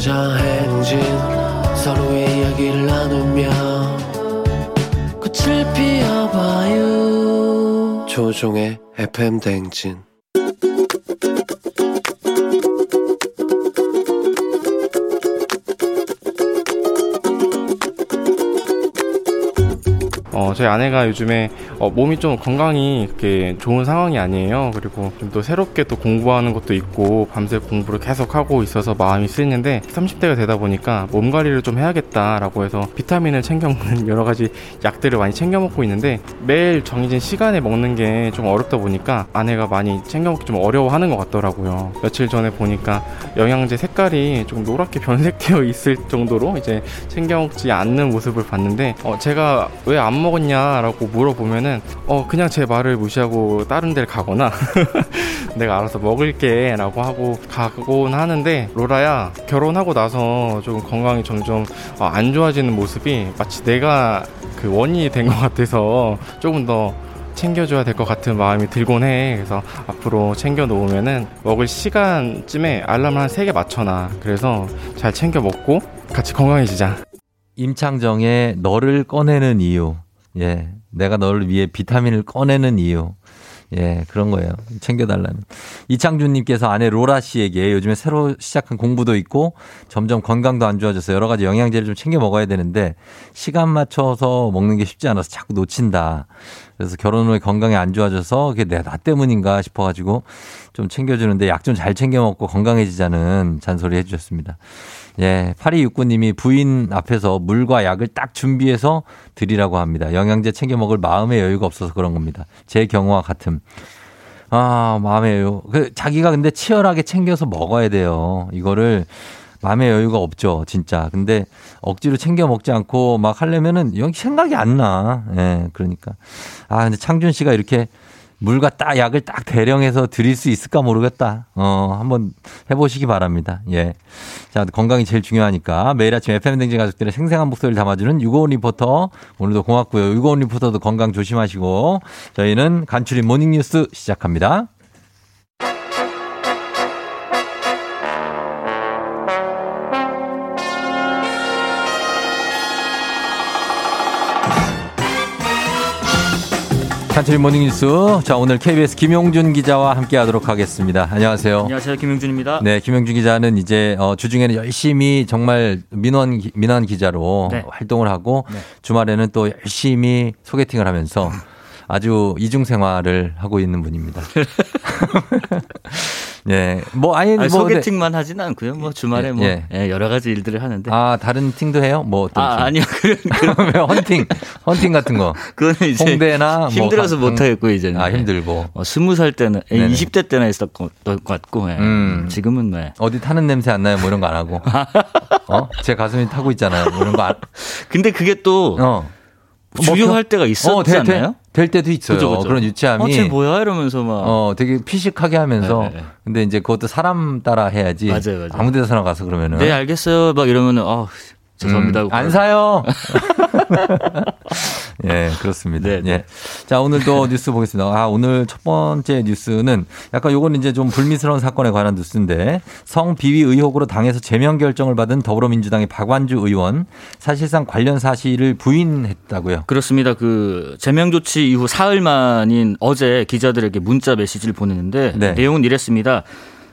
행진 서로의 이야기를 나누며 꽃을 피워봐요. 조종의 에프엠 대행진. 어, 저희 아내가 요즘에 어, 몸이 좀 건강이 그렇게 좋은 상황이 아니에요. 그리고 좀 또 새롭게 또 공부하는 것도 있고 밤새 공부를 계속 하고 있어서 마음이 쓰이는데 삼십 대가 되다 보니까 몸 관리를 좀 해야겠다라고 해서 비타민을 챙겨 먹는 여러 가지 약들을 많이 챙겨 먹고 있는데 매일 정해진 시간에 먹는 게 좀 어렵다 보니까 아내가 많이 챙겨 먹기 좀 어려워하는 것 같더라고요. 며칠 전에 보니까 영양제 색깔이 좀 노랗게 변색되어 있을 정도로 이제 챙겨 먹지 않는 모습을 봤는데 어, 제가 왜 안 먹 먹었냐라고 물어보면은 어 그냥 제 말을 무시하고 다른 데를 가거나 내가 알아서 먹을게 라고 하고 가곤 하는데, 로라야 결혼하고 나서 좀 건강이 점점 안 좋아지는 모습이 마치 내가 그 원인이 된 것 같아서 조금 더 챙겨줘야 될 것 같은 마음이 들곤 해. 그래서 앞으로 챙겨 놓으면은 먹을 시간쯤에 알람을 한 세 개 맞춰놔. 그래서 잘 챙겨 먹고 같이 건강해지자. 임창정의 너를 꺼내는 이유. 예, 내가 너를 위해 비타민을 꺼내는 이유. 예, 그런 거예요. 챙겨달라는. 이창준님께서 아내 로라 씨에게 요즘에 새로 시작한 공부도 있고 점점 건강도 안 좋아져서 여러 가지 영양제를 좀 챙겨 먹어야 되는데 시간 맞춰서 먹는 게 쉽지 않아서 자꾸 놓친다. 그래서 결혼 후에 건강이 안 좋아져서 그게 내, 나 때문인가 싶어가지고 좀 챙겨주는데 약 좀 잘 챙겨 먹고 건강해지자는 잔소리 해주셨습니다. 예, 팔이육구님이 부인 앞에서 물과 약을 딱 준비해서 드리라고 합니다. 영양제 챙겨 먹을 마음의 여유가 없어서 그런 겁니다. 제 경우와 같음. 아, 마음의 여유. 그, 자기가 근데 치열하게 챙겨서 먹어야 돼요. 이거를 마음의 여유가 없죠, 진짜. 근데 억지로 챙겨 먹지 않고 막 하려면은 여기 생각이 안 나. 예, 그러니까. 아, 근데 창준 씨가 이렇게 물과 딱 약을 딱 대령해서 드릴 수 있을까 모르겠다. 어, 한번 해보시기 바랍니다. 예. 자, 건강이 제일 중요하니까 매일 아침 에프엠 댕진 가족들의 생생한 목소리를 담아주는 유고원 리포터. 오늘도 고맙고요. 유고원 리포터도 건강 조심하시고 저희는 간추린 모닝뉴스 시작합니다. 간추린 모닝뉴스. 자, 오늘 케이비에스 김용준 기자와 함께하도록 하겠습니다. 안녕하세요. 안녕하세요, 김용준입니다. 네, 김용준 기자는 이제 어, 주중에는 열심히 정말 민원 민원 기자로 네. 활동을 하고 네. 주말에는 또 열심히 소개팅을 하면서 아주 이중 생활을 하고 있는 분입니다. 예, 뭐 아예 뭐 소개팅만 하진 않고요. 뭐 주말에 예, 뭐 예. 예, 여러 가지 일들을 하는데. 아, 다른 팀도 해요? 뭐 어떤? 아, 팀? 아니요. 그러면 헌팅, 헌팅 같은 거. 그거는 이제 홍대나 힘들어서 뭐 못 하겠고 이제는. 아, 힘들고. 어, 스무 살 때는, 네네. 이십 대 때나 했었던 것 같고. 예. 음. 지금은 왜? 어디 타는 냄새 안 나요? 뭐 이런 거 안 하고. 어? 제 가슴이 타고 있잖아요. 뭐 이런 거. 안... 근데 그게 또. 어. 주요할 때가 있었지 어, 않나요? 될 때도 있어요. 그죠, 그죠. 그런 유치함이. 어, 쟤 뭐야? 이러면서 막. 어, 되게 피식하게 하면서. 네네. 근데 이제 그것도 사람 따라 해야지. 맞아요, 맞아요. 아무 데서나 가서 그러면은. 네, 알겠어요. 막 이러면은, 어, 죄송합니다. 음, 안 사요! 예, 그렇습니다. 네, 네. 예. 자, 오늘도 뉴스 보겠습니다. 아, 오늘 첫 번째 뉴스는 약간 요건 이제 좀 불미스러운 사건에 관한 뉴스인데, 성비위 의혹으로 당에서 제명 결정을 받은 더불어민주당의 박완주 의원, 사실상 관련 사실을 부인했다고요. 그렇습니다. 그 제명 조치 이후 사흘 만인 어제 기자들에게 문자 메시지를 보냈는데 네. 내용은 이랬습니다.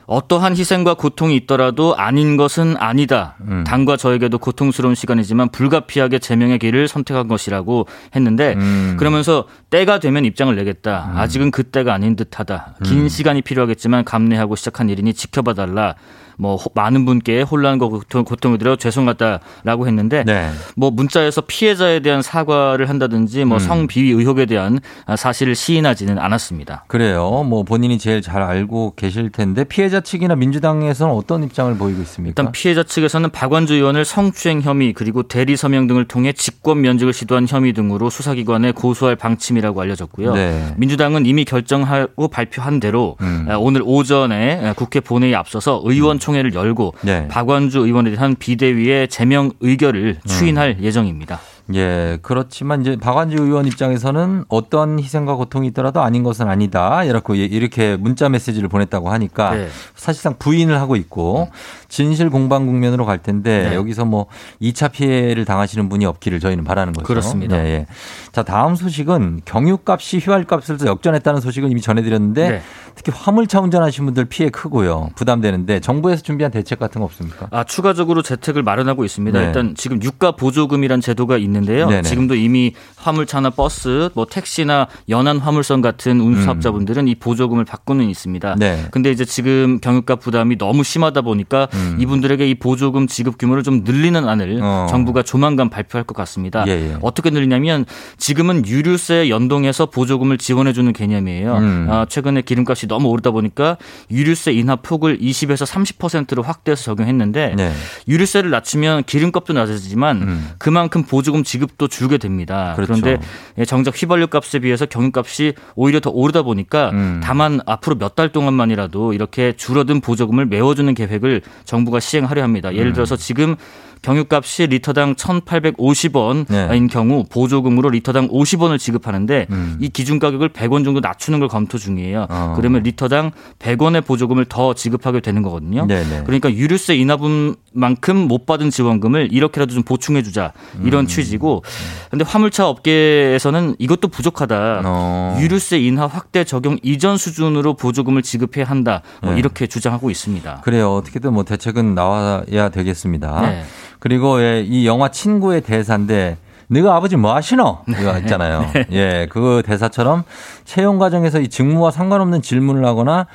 어떠한 희생과 고통이 있더라도 아닌 것은 아니다. 음. 당과 저에게도 고통스러운 시간이지만 불가피하게 제명의 길을 선택한 것이라고 했는데 음. 그러면서 때가 되면 입장을 내겠다. 음. 아직은 그때가 아닌 듯하다. 긴 음. 시간이 필요하겠지만 감내하고 시작한 일이니 지켜봐달라. 뭐 많은 분께 혼란과 고통, 고통을 드려 죄송하다라고 했는데 네. 뭐 문자에서 피해자에 대한 사과를 한다든지 뭐 음. 성비위 의혹에 대한 사실을 시인하지는 않았습니다. 그래요. 뭐 본인이 제일 잘 알고 계실 텐데 피해자 측이나 민주당에서는 어떤 입장을 보이고 있습니까? 일단 피해자 측에서는 박완주 의원을 성추행 혐의 그리고 대리 서명 등을 통해 직권 면직을 시도한 혐의 등으로 수사기관에 고소할 방침이라고 알려졌고요. 네. 민주당은 이미 결정하고 발표한 대로 음. 오늘 오전에 국회 본회의 앞서서 의원 음. 총회를 열고 네. 박완주 의원에 대한 비대위의 제명 의결을 추인할 음. 예정입니다. 예, 그렇지만 이제 박완주 의원 입장에서는 어떤 희생과 고통이 있더라도 아닌 것은 아니다. 이렇게 이렇게 문자 메시지를 보냈다고 하니까 네. 사실상 부인을 하고 있고 진실 공방 국면으로 갈 텐데 네. 여기서 뭐 이 차 피해를 당하시는 분이 없기를 저희는 바라는 거죠. 그렇습니다. 예, 예. 자, 다음 소식은 경유값이 휘발값을 역전했다는 소식을 이미 전해드렸는데 네. 특히 화물차 운전하시는 분들 피해 크고요. 부담되는데 정부에서 준비한 대책 같은 거 없습니까? 아, 추가적으로 재택을 마련하고 있습니다. 네. 일단 지금 유가 보조금이란 제도가 있는 데요. 지금도 이미 화물차나 버스, 뭐 택시나 연안 화물선 같은 운수사업자분들은 음. 이 보조금을 받고는 있습니다. 그런데 네. 이제 지금 경유값 부담이 너무 심하다 보니까 음. 이분들에게 이 보조금 지급 규모를 좀 늘리는 안을 어. 정부가 조만간 발표할 것 같습니다. 예, 예. 어떻게 늘리냐면 지금은 유류세에 연동해서 보조금을 지원해주는 개념이에요. 음. 아, 최근에 기름값이 너무 오르다 보니까 유류세 인하 폭을 이십에서 삼십 퍼센트로 확대해서 적용했는데 네. 유류세를 낮추면 기름값도 낮아지지만 음. 그만큼 보조금 지급도 줄게 됩니다. 그렇죠. 그런데 정작 휘발유 값에 비해서 경유값이 오히려 더 오르다 보니까 음. 다만 앞으로 몇 달 동안만이라도 이렇게 줄어든 보조금을 메워주는 계획을 정부가 시행하려 합니다. 예를 들어서 지금 경유값이 리터당 천팔백오십 원인 네. 경우 보조금으로 리터당 오십 원을 지급하는데 음. 이 기준 가격을 백 원 정도 낮추는 걸 검토 중이에요. 어. 그러면 리터당 백 원의 보조금을 더 지급하게 되는 거거든요. 네네. 그러니까 유류세 인하분만큼 못 받은 지원금을 이렇게라도 좀 보충해 주자 이런 음. 취지고 근데 화물차 업계에서는 이것도 부족하다. 어. 유류세 인하 확대 적용 이전 수준으로 보조금을 지급해야 한다. 뭐 네. 이렇게 주장하고 있습니다. 그래요. 어떻게든 뭐 대책은 나와야 되겠습니다. 네. 그리고 이 영화 친구의 대사인데 네가 아버지 뭐 하시노? 이거 있잖아요. 네. 예, 그 대사처럼 채용 과정에서 이 직무와 상관없는 질문을 하거나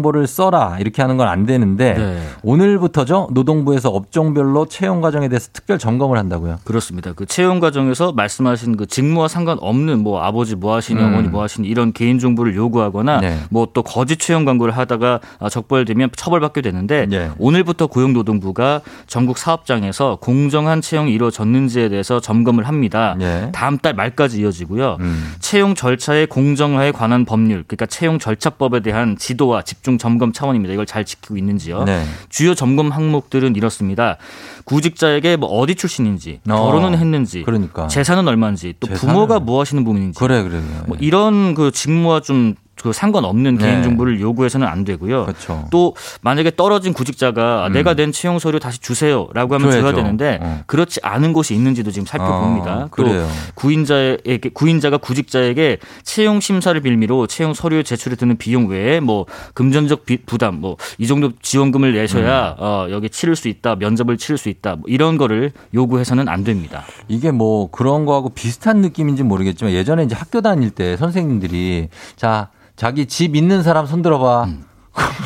개인정보를 써라 이렇게 하는 건 안 되는데 네. 오늘부터죠. 노동부에서 업종별로 채용 과정에 대해서 특별 점검을 한다고요. 그렇습니다. 그 채용 과정에서 말씀하신 그 직무와 상관없는 뭐 아버지 뭐 하시니 음. 어머니 뭐 하시니 이런 개인정보를 요구하거나 네. 뭐 또 거짓 채용 광고를 하다가 적발되면 처벌받게 되는데 네. 오늘부터 고용노동부가 전국 사업장에서 공정한 채용이 이루어졌는지에 대해서 점검을 합니다. 네. 다음 달 말까지 이어지고요. 음. 채용 절차의 공정화에 관한 법률, 그러니까 채용 절차법에 대한 지도와 집중 점검 차원입니다. 이걸 잘 지키고 있는지요. 네. 주요 점검 항목들은 이렇습니다. 구직자에게 뭐 어디 출신인지, 어. 결혼은 했는지, 그러니까. 재산은 얼마인지, 또 재산은... 부모가 뭐 하시는 분인지, 그래, 그래, 그래. 뭐 이런 그 직무와 좀 그 상관없는 네. 개인정보를 요구해서는 안 되고요. 그렇죠. 또 만약에 떨어진 구직자가 음. 내가 낸 채용 서류 다시 주세요라고 하면 줘야 되는데 어. 그렇지 않은 곳이 있는지도 지금 살펴봅니다. 어, 그래요. 또 구인자에게 구인자가 구직자에게 채용 심사를 빌미로 채용 서류 제출에 드는 비용 외에 뭐 금전적 비, 부담 뭐 이 정도 지원금을 내셔야 음. 어, 여기 치를 수 있다, 면접을 치를 수 있다 뭐 이런 거를 요구해서는 안 됩니다. 이게 뭐 그런 거하고 비슷한 느낌인지 모르겠지만 예전에 이제 학교 다닐 때 선생님들이 자 자기 집 있는 사람 손들어봐. 음.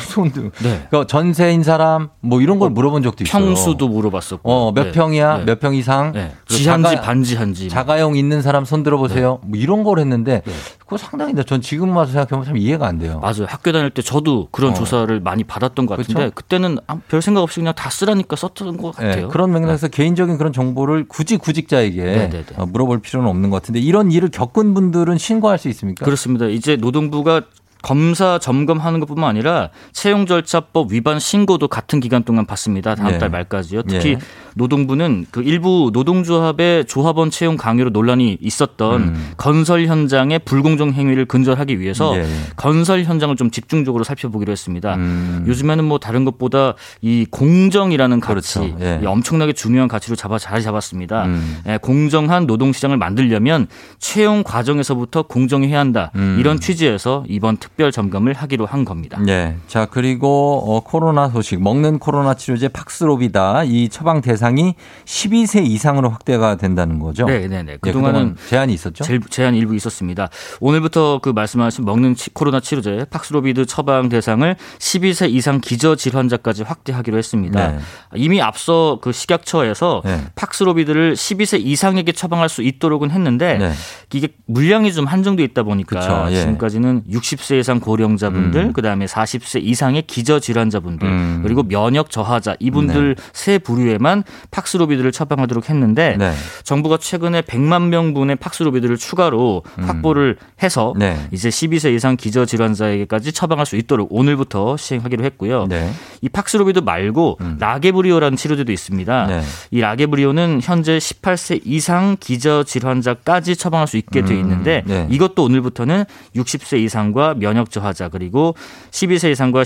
손들. 네. 그러니까 전세인 사람 뭐 이런 걸 물어본 적도 있어요. 평수도 물어봤었고. 어, 몇 네. 평이야? 네. 몇 평 이상? 네. 지한지 자가, 반지한지. 자가용 있는 사람 손들어보세요. 네. 뭐 이런 걸 했는데 네. 그거 상당히 전 지금 와서 생각해보면 참 이해가 안 돼요. 맞아요. 학교 다닐 때 저도 그런 어. 조사를 많이 받았던 것 같은데 그쵸? 그때는 별 생각 없이 그냥 다 쓰라니까 썼던 것 같아요. 네. 그런 맥락에서 네. 개인적인 그런 정보를 굳이 구직자에게 네. 네. 네. 물어볼 필요는 없는 것 같은데 이런 일을 겪은 분들은 신고할 수 있습니까? 그렇습니다. 이제 노동부가 검사 점검하는 것뿐만 아니라 채용 절차법 위반 신고도 같은 기간 동안 받습니다. 다음 네. 달 말까지요. 특히 네. 노동부는 그 일부 노동조합의 조합원 채용 강요로 논란이 있었던 음. 건설 현장의 불공정 행위를 근절하기 위해서 네. 건설 현장을 좀 집중적으로 살펴보기로 했습니다. 음. 요즘에는 뭐 다른 것보다 이 공정이라는 가치, 그렇죠. 네. 이 엄청나게 중요한 가치로 잡아 자리 잡았습니다. 음. 공정한 노동시장을 만들려면 채용 과정에서부터 공정해야 한다. 음. 이런 취지에서 이번 특 특별 점검을 하기로 한 겁니다. 네. 자, 그리고 어, 코로나 소식. 먹는 코로나 치료제 팍스로비다. 이 처방 대상이 십이 세 이상으로 확대가 된다는 거죠? 네, 네, 네. 그동안은 제한이 있었죠? 제, 제한 일부 있었습니다. 오늘부터 그 말씀하신 먹는 치, 코로나 치료제 팍스로비드 처방 대상을 십이 세 이상 기저 질환자까지 확대하기로 했습니다. 네. 이미 앞서 그 식약처에서 네. 팍스로비드를 십이 세 이상에게 처방할 수 있도록은 했는데 네. 이게 물량이 좀 한정돼 있다 보니까 그쵸, 예. 지금까지는 육십 세 이상 고령자분들 음. 그다음에 사십 세 이상의 기저질환자분들 음. 그리고 면역 저하자 이분들 네. 세 부류에만 팍스로비드를 처방하도록 했는데 네. 정부가 최근에 백만 명분의 팍스로비드를 추가로 음. 확보를 해서 네. 이제 십이 세 이상 기저질환자에게까지 처방할 수 있도록 오늘부터 시행하기로 했고요. 네. 이 팍스로비드 말고 음. 라게브리오라는 치료제도 있습니다. 네. 이 라게브리오는 현재 십팔 세 이상 기저질환자까지 처방할 수 있게 음. 돼 있는데 네. 이것도 오늘부터는 육십 세 이상과 면 면역 저하자 그리고 십이 세 이상과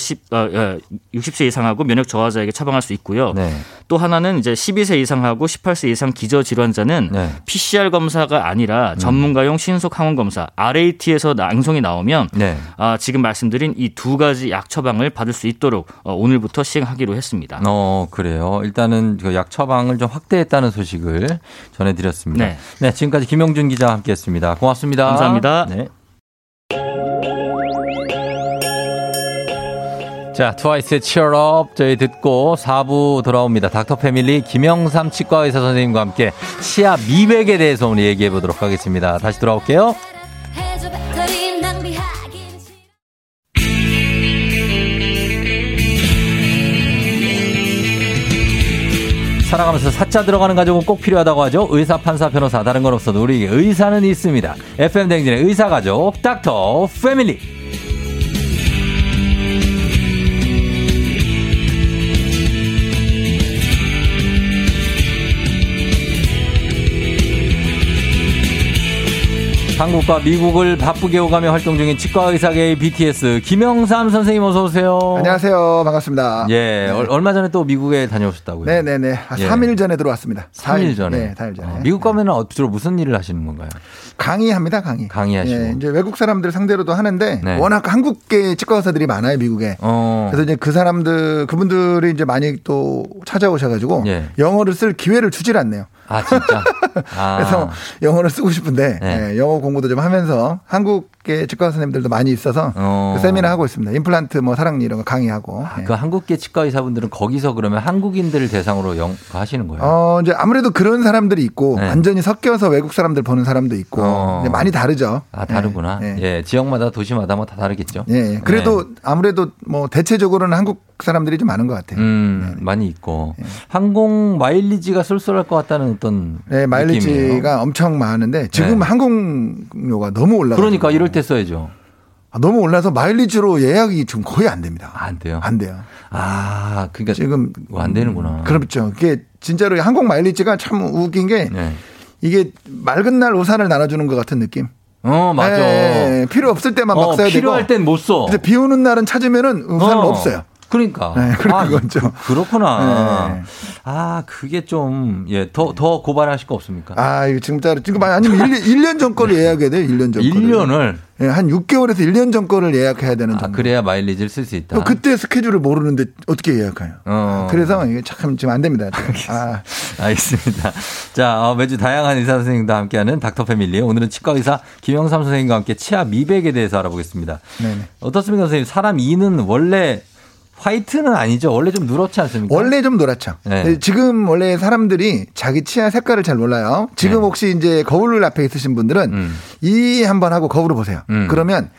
육십 세 이상하고 면역 저하자에게 처방할 수 있고요. 네. 또 하나는 이제 십이 세 이상하고 십팔 세 이상 기저 질환자는 네. 피씨알 검사가 아니라 전문가용 신속 항원 검사 알에이티에서 양성이 나오면 네. 아, 지금 말씀드린 이 두 가지 약 처방을 받을 수 있도록 오늘부터 시행하기로 했습니다. 어, 그래요. 일단은 그 약 처방을 좀 확대했다는 소식을 전해드렸습니다. 네. 네, 지금까지 김용준 기자와 함께했습니다. 고맙습니다. 감사합니다. 네. 자, 트와이스의 Cheer Up 저희 듣고 사 부 돌아옵니다. 닥터패밀리 김영삼 치과의사 선생님과 함께 치아 미백에 대해서 오늘 얘기해 보도록 하겠습니다. 다시 돌아올게요. 살아가면서 사자 들어가는 가족은 꼭 필요하다고 하죠. 의사, 판사, 변호사 다른 건 없어도 우리에게 의사는 있습니다. 에프엠 대행진의 의사가족 닥터패밀리. 한국과 미국을 바쁘게 오가며 활동 중인 치과의사계의 비티에스 김영삼 선생님 어서 오세요. 안녕하세요. 반갑습니다. 예, 네. 얼마 전에 또 미국에 다녀오셨다고요? 네네네. 아, 예. 삼 일 전에 들어왔습니다. 삼 일 전에? 네. 삼 일 전에. 어, 미국 가면 은 주로 무슨 일을 하시는 건가요? 강의합니다. 강의. 강의하시고. 예, 이제 외국 사람들 상대로도 하는데 네. 워낙 한국계 치과의사들이 많아요. 미국에. 어. 그래서 이제 그 사람들 그분들이 이제 많이 또 찾아오셔가지고 예. 영어를 쓸 기회를 주질 않네요. 아 진짜? 아. 그래서 영어를 쓰고 싶은데 네. 예, 영어 공부도 좀 하면서 한국계 치과 선생님들도 많이 있어서 어. 그 세미나 하고 있습니다. 임플란트 뭐 사랑니 이런 거 강의하고. 아, 예. 그 한국계 치과 의사분들은 거기서 그러면 한국인들을 대상으로 영 하시는 거예요? 어, 이제 아무래도 그런 사람들이 있고 네. 완전히 섞여서 외국 사람들 보는 사람도 있고 어. 이제 많이 다르죠. 아 다르구나. 예. 예. 예. 지역마다 도시마다 뭐 다 다르겠죠. 예. 그래도 네. 아무래도 뭐 대체적으로는 한국 사람들이 좀 많은 것 같아요. 음, 네. 많이 있고. 네. 항공 마일리지가 쏠쏠할 것 같다는 어떤 네, 마일리지가 느낌이에요? 엄청 많은데 지금 네. 항공료가 너무 올라서 그러니까 이럴 때 써야죠. 아, 너무 올라서 마일리지로 예약이 지금 거의 안 됩니다. 아, 안 돼요? 안 돼요. 아, 그러니까 지금 안 되는구나. 그렇죠. 이게 진짜로 항공 마일리지가 참 웃긴 게 네. 이게 맑은 날 우산을 나눠주는 것 같은 느낌. 어 맞아. 네, 필요 없을 때만 어, 막 써야 필요할 되고 필요할 땐 못 써. 근데 비 오는 날은 찾으면은 우산은 어. 없어요. 그러니까. 네, 아, 거죠. 그렇구나. 네. 아, 그게 좀, 예, 더, 더 고발하실 거 없습니까? 아, 이거 지금 따로, 지금, 아니면 일 년 전 거를 예약해야 돼요, 일 년 전 거를. 일 년을? 예, 한 육 개월에서 일 년 전 거를 예약해야 되는 정도. 아, 그래야 마일리지를 쓸 수 있다. 그때 스케줄을 모르는데 어떻게 예약해요? 어. 그래서 이게 참 지금 안 됩니다. 아. 알겠습니다. 자, 매주 다양한 의사 선생님과 함께하는 닥터패밀리. 오늘은 치과 의사 김영삼 선생님과 함께 치아 미백에 대해서 알아보겠습니다. 네. 어떻습니까, 선생님? 사람 이는 원래 화이트는 아니죠. 원래 좀 누렇지 않습니까? 원래 좀 노랗죠. 네. 지금 원래 사람들이 자기 치아 색깔을 잘 몰라요. 지금 네. 혹시 이제 거울 앞에 있으신 분들은 음. 이 한번 하고 거울을 보세요. 음. 그러면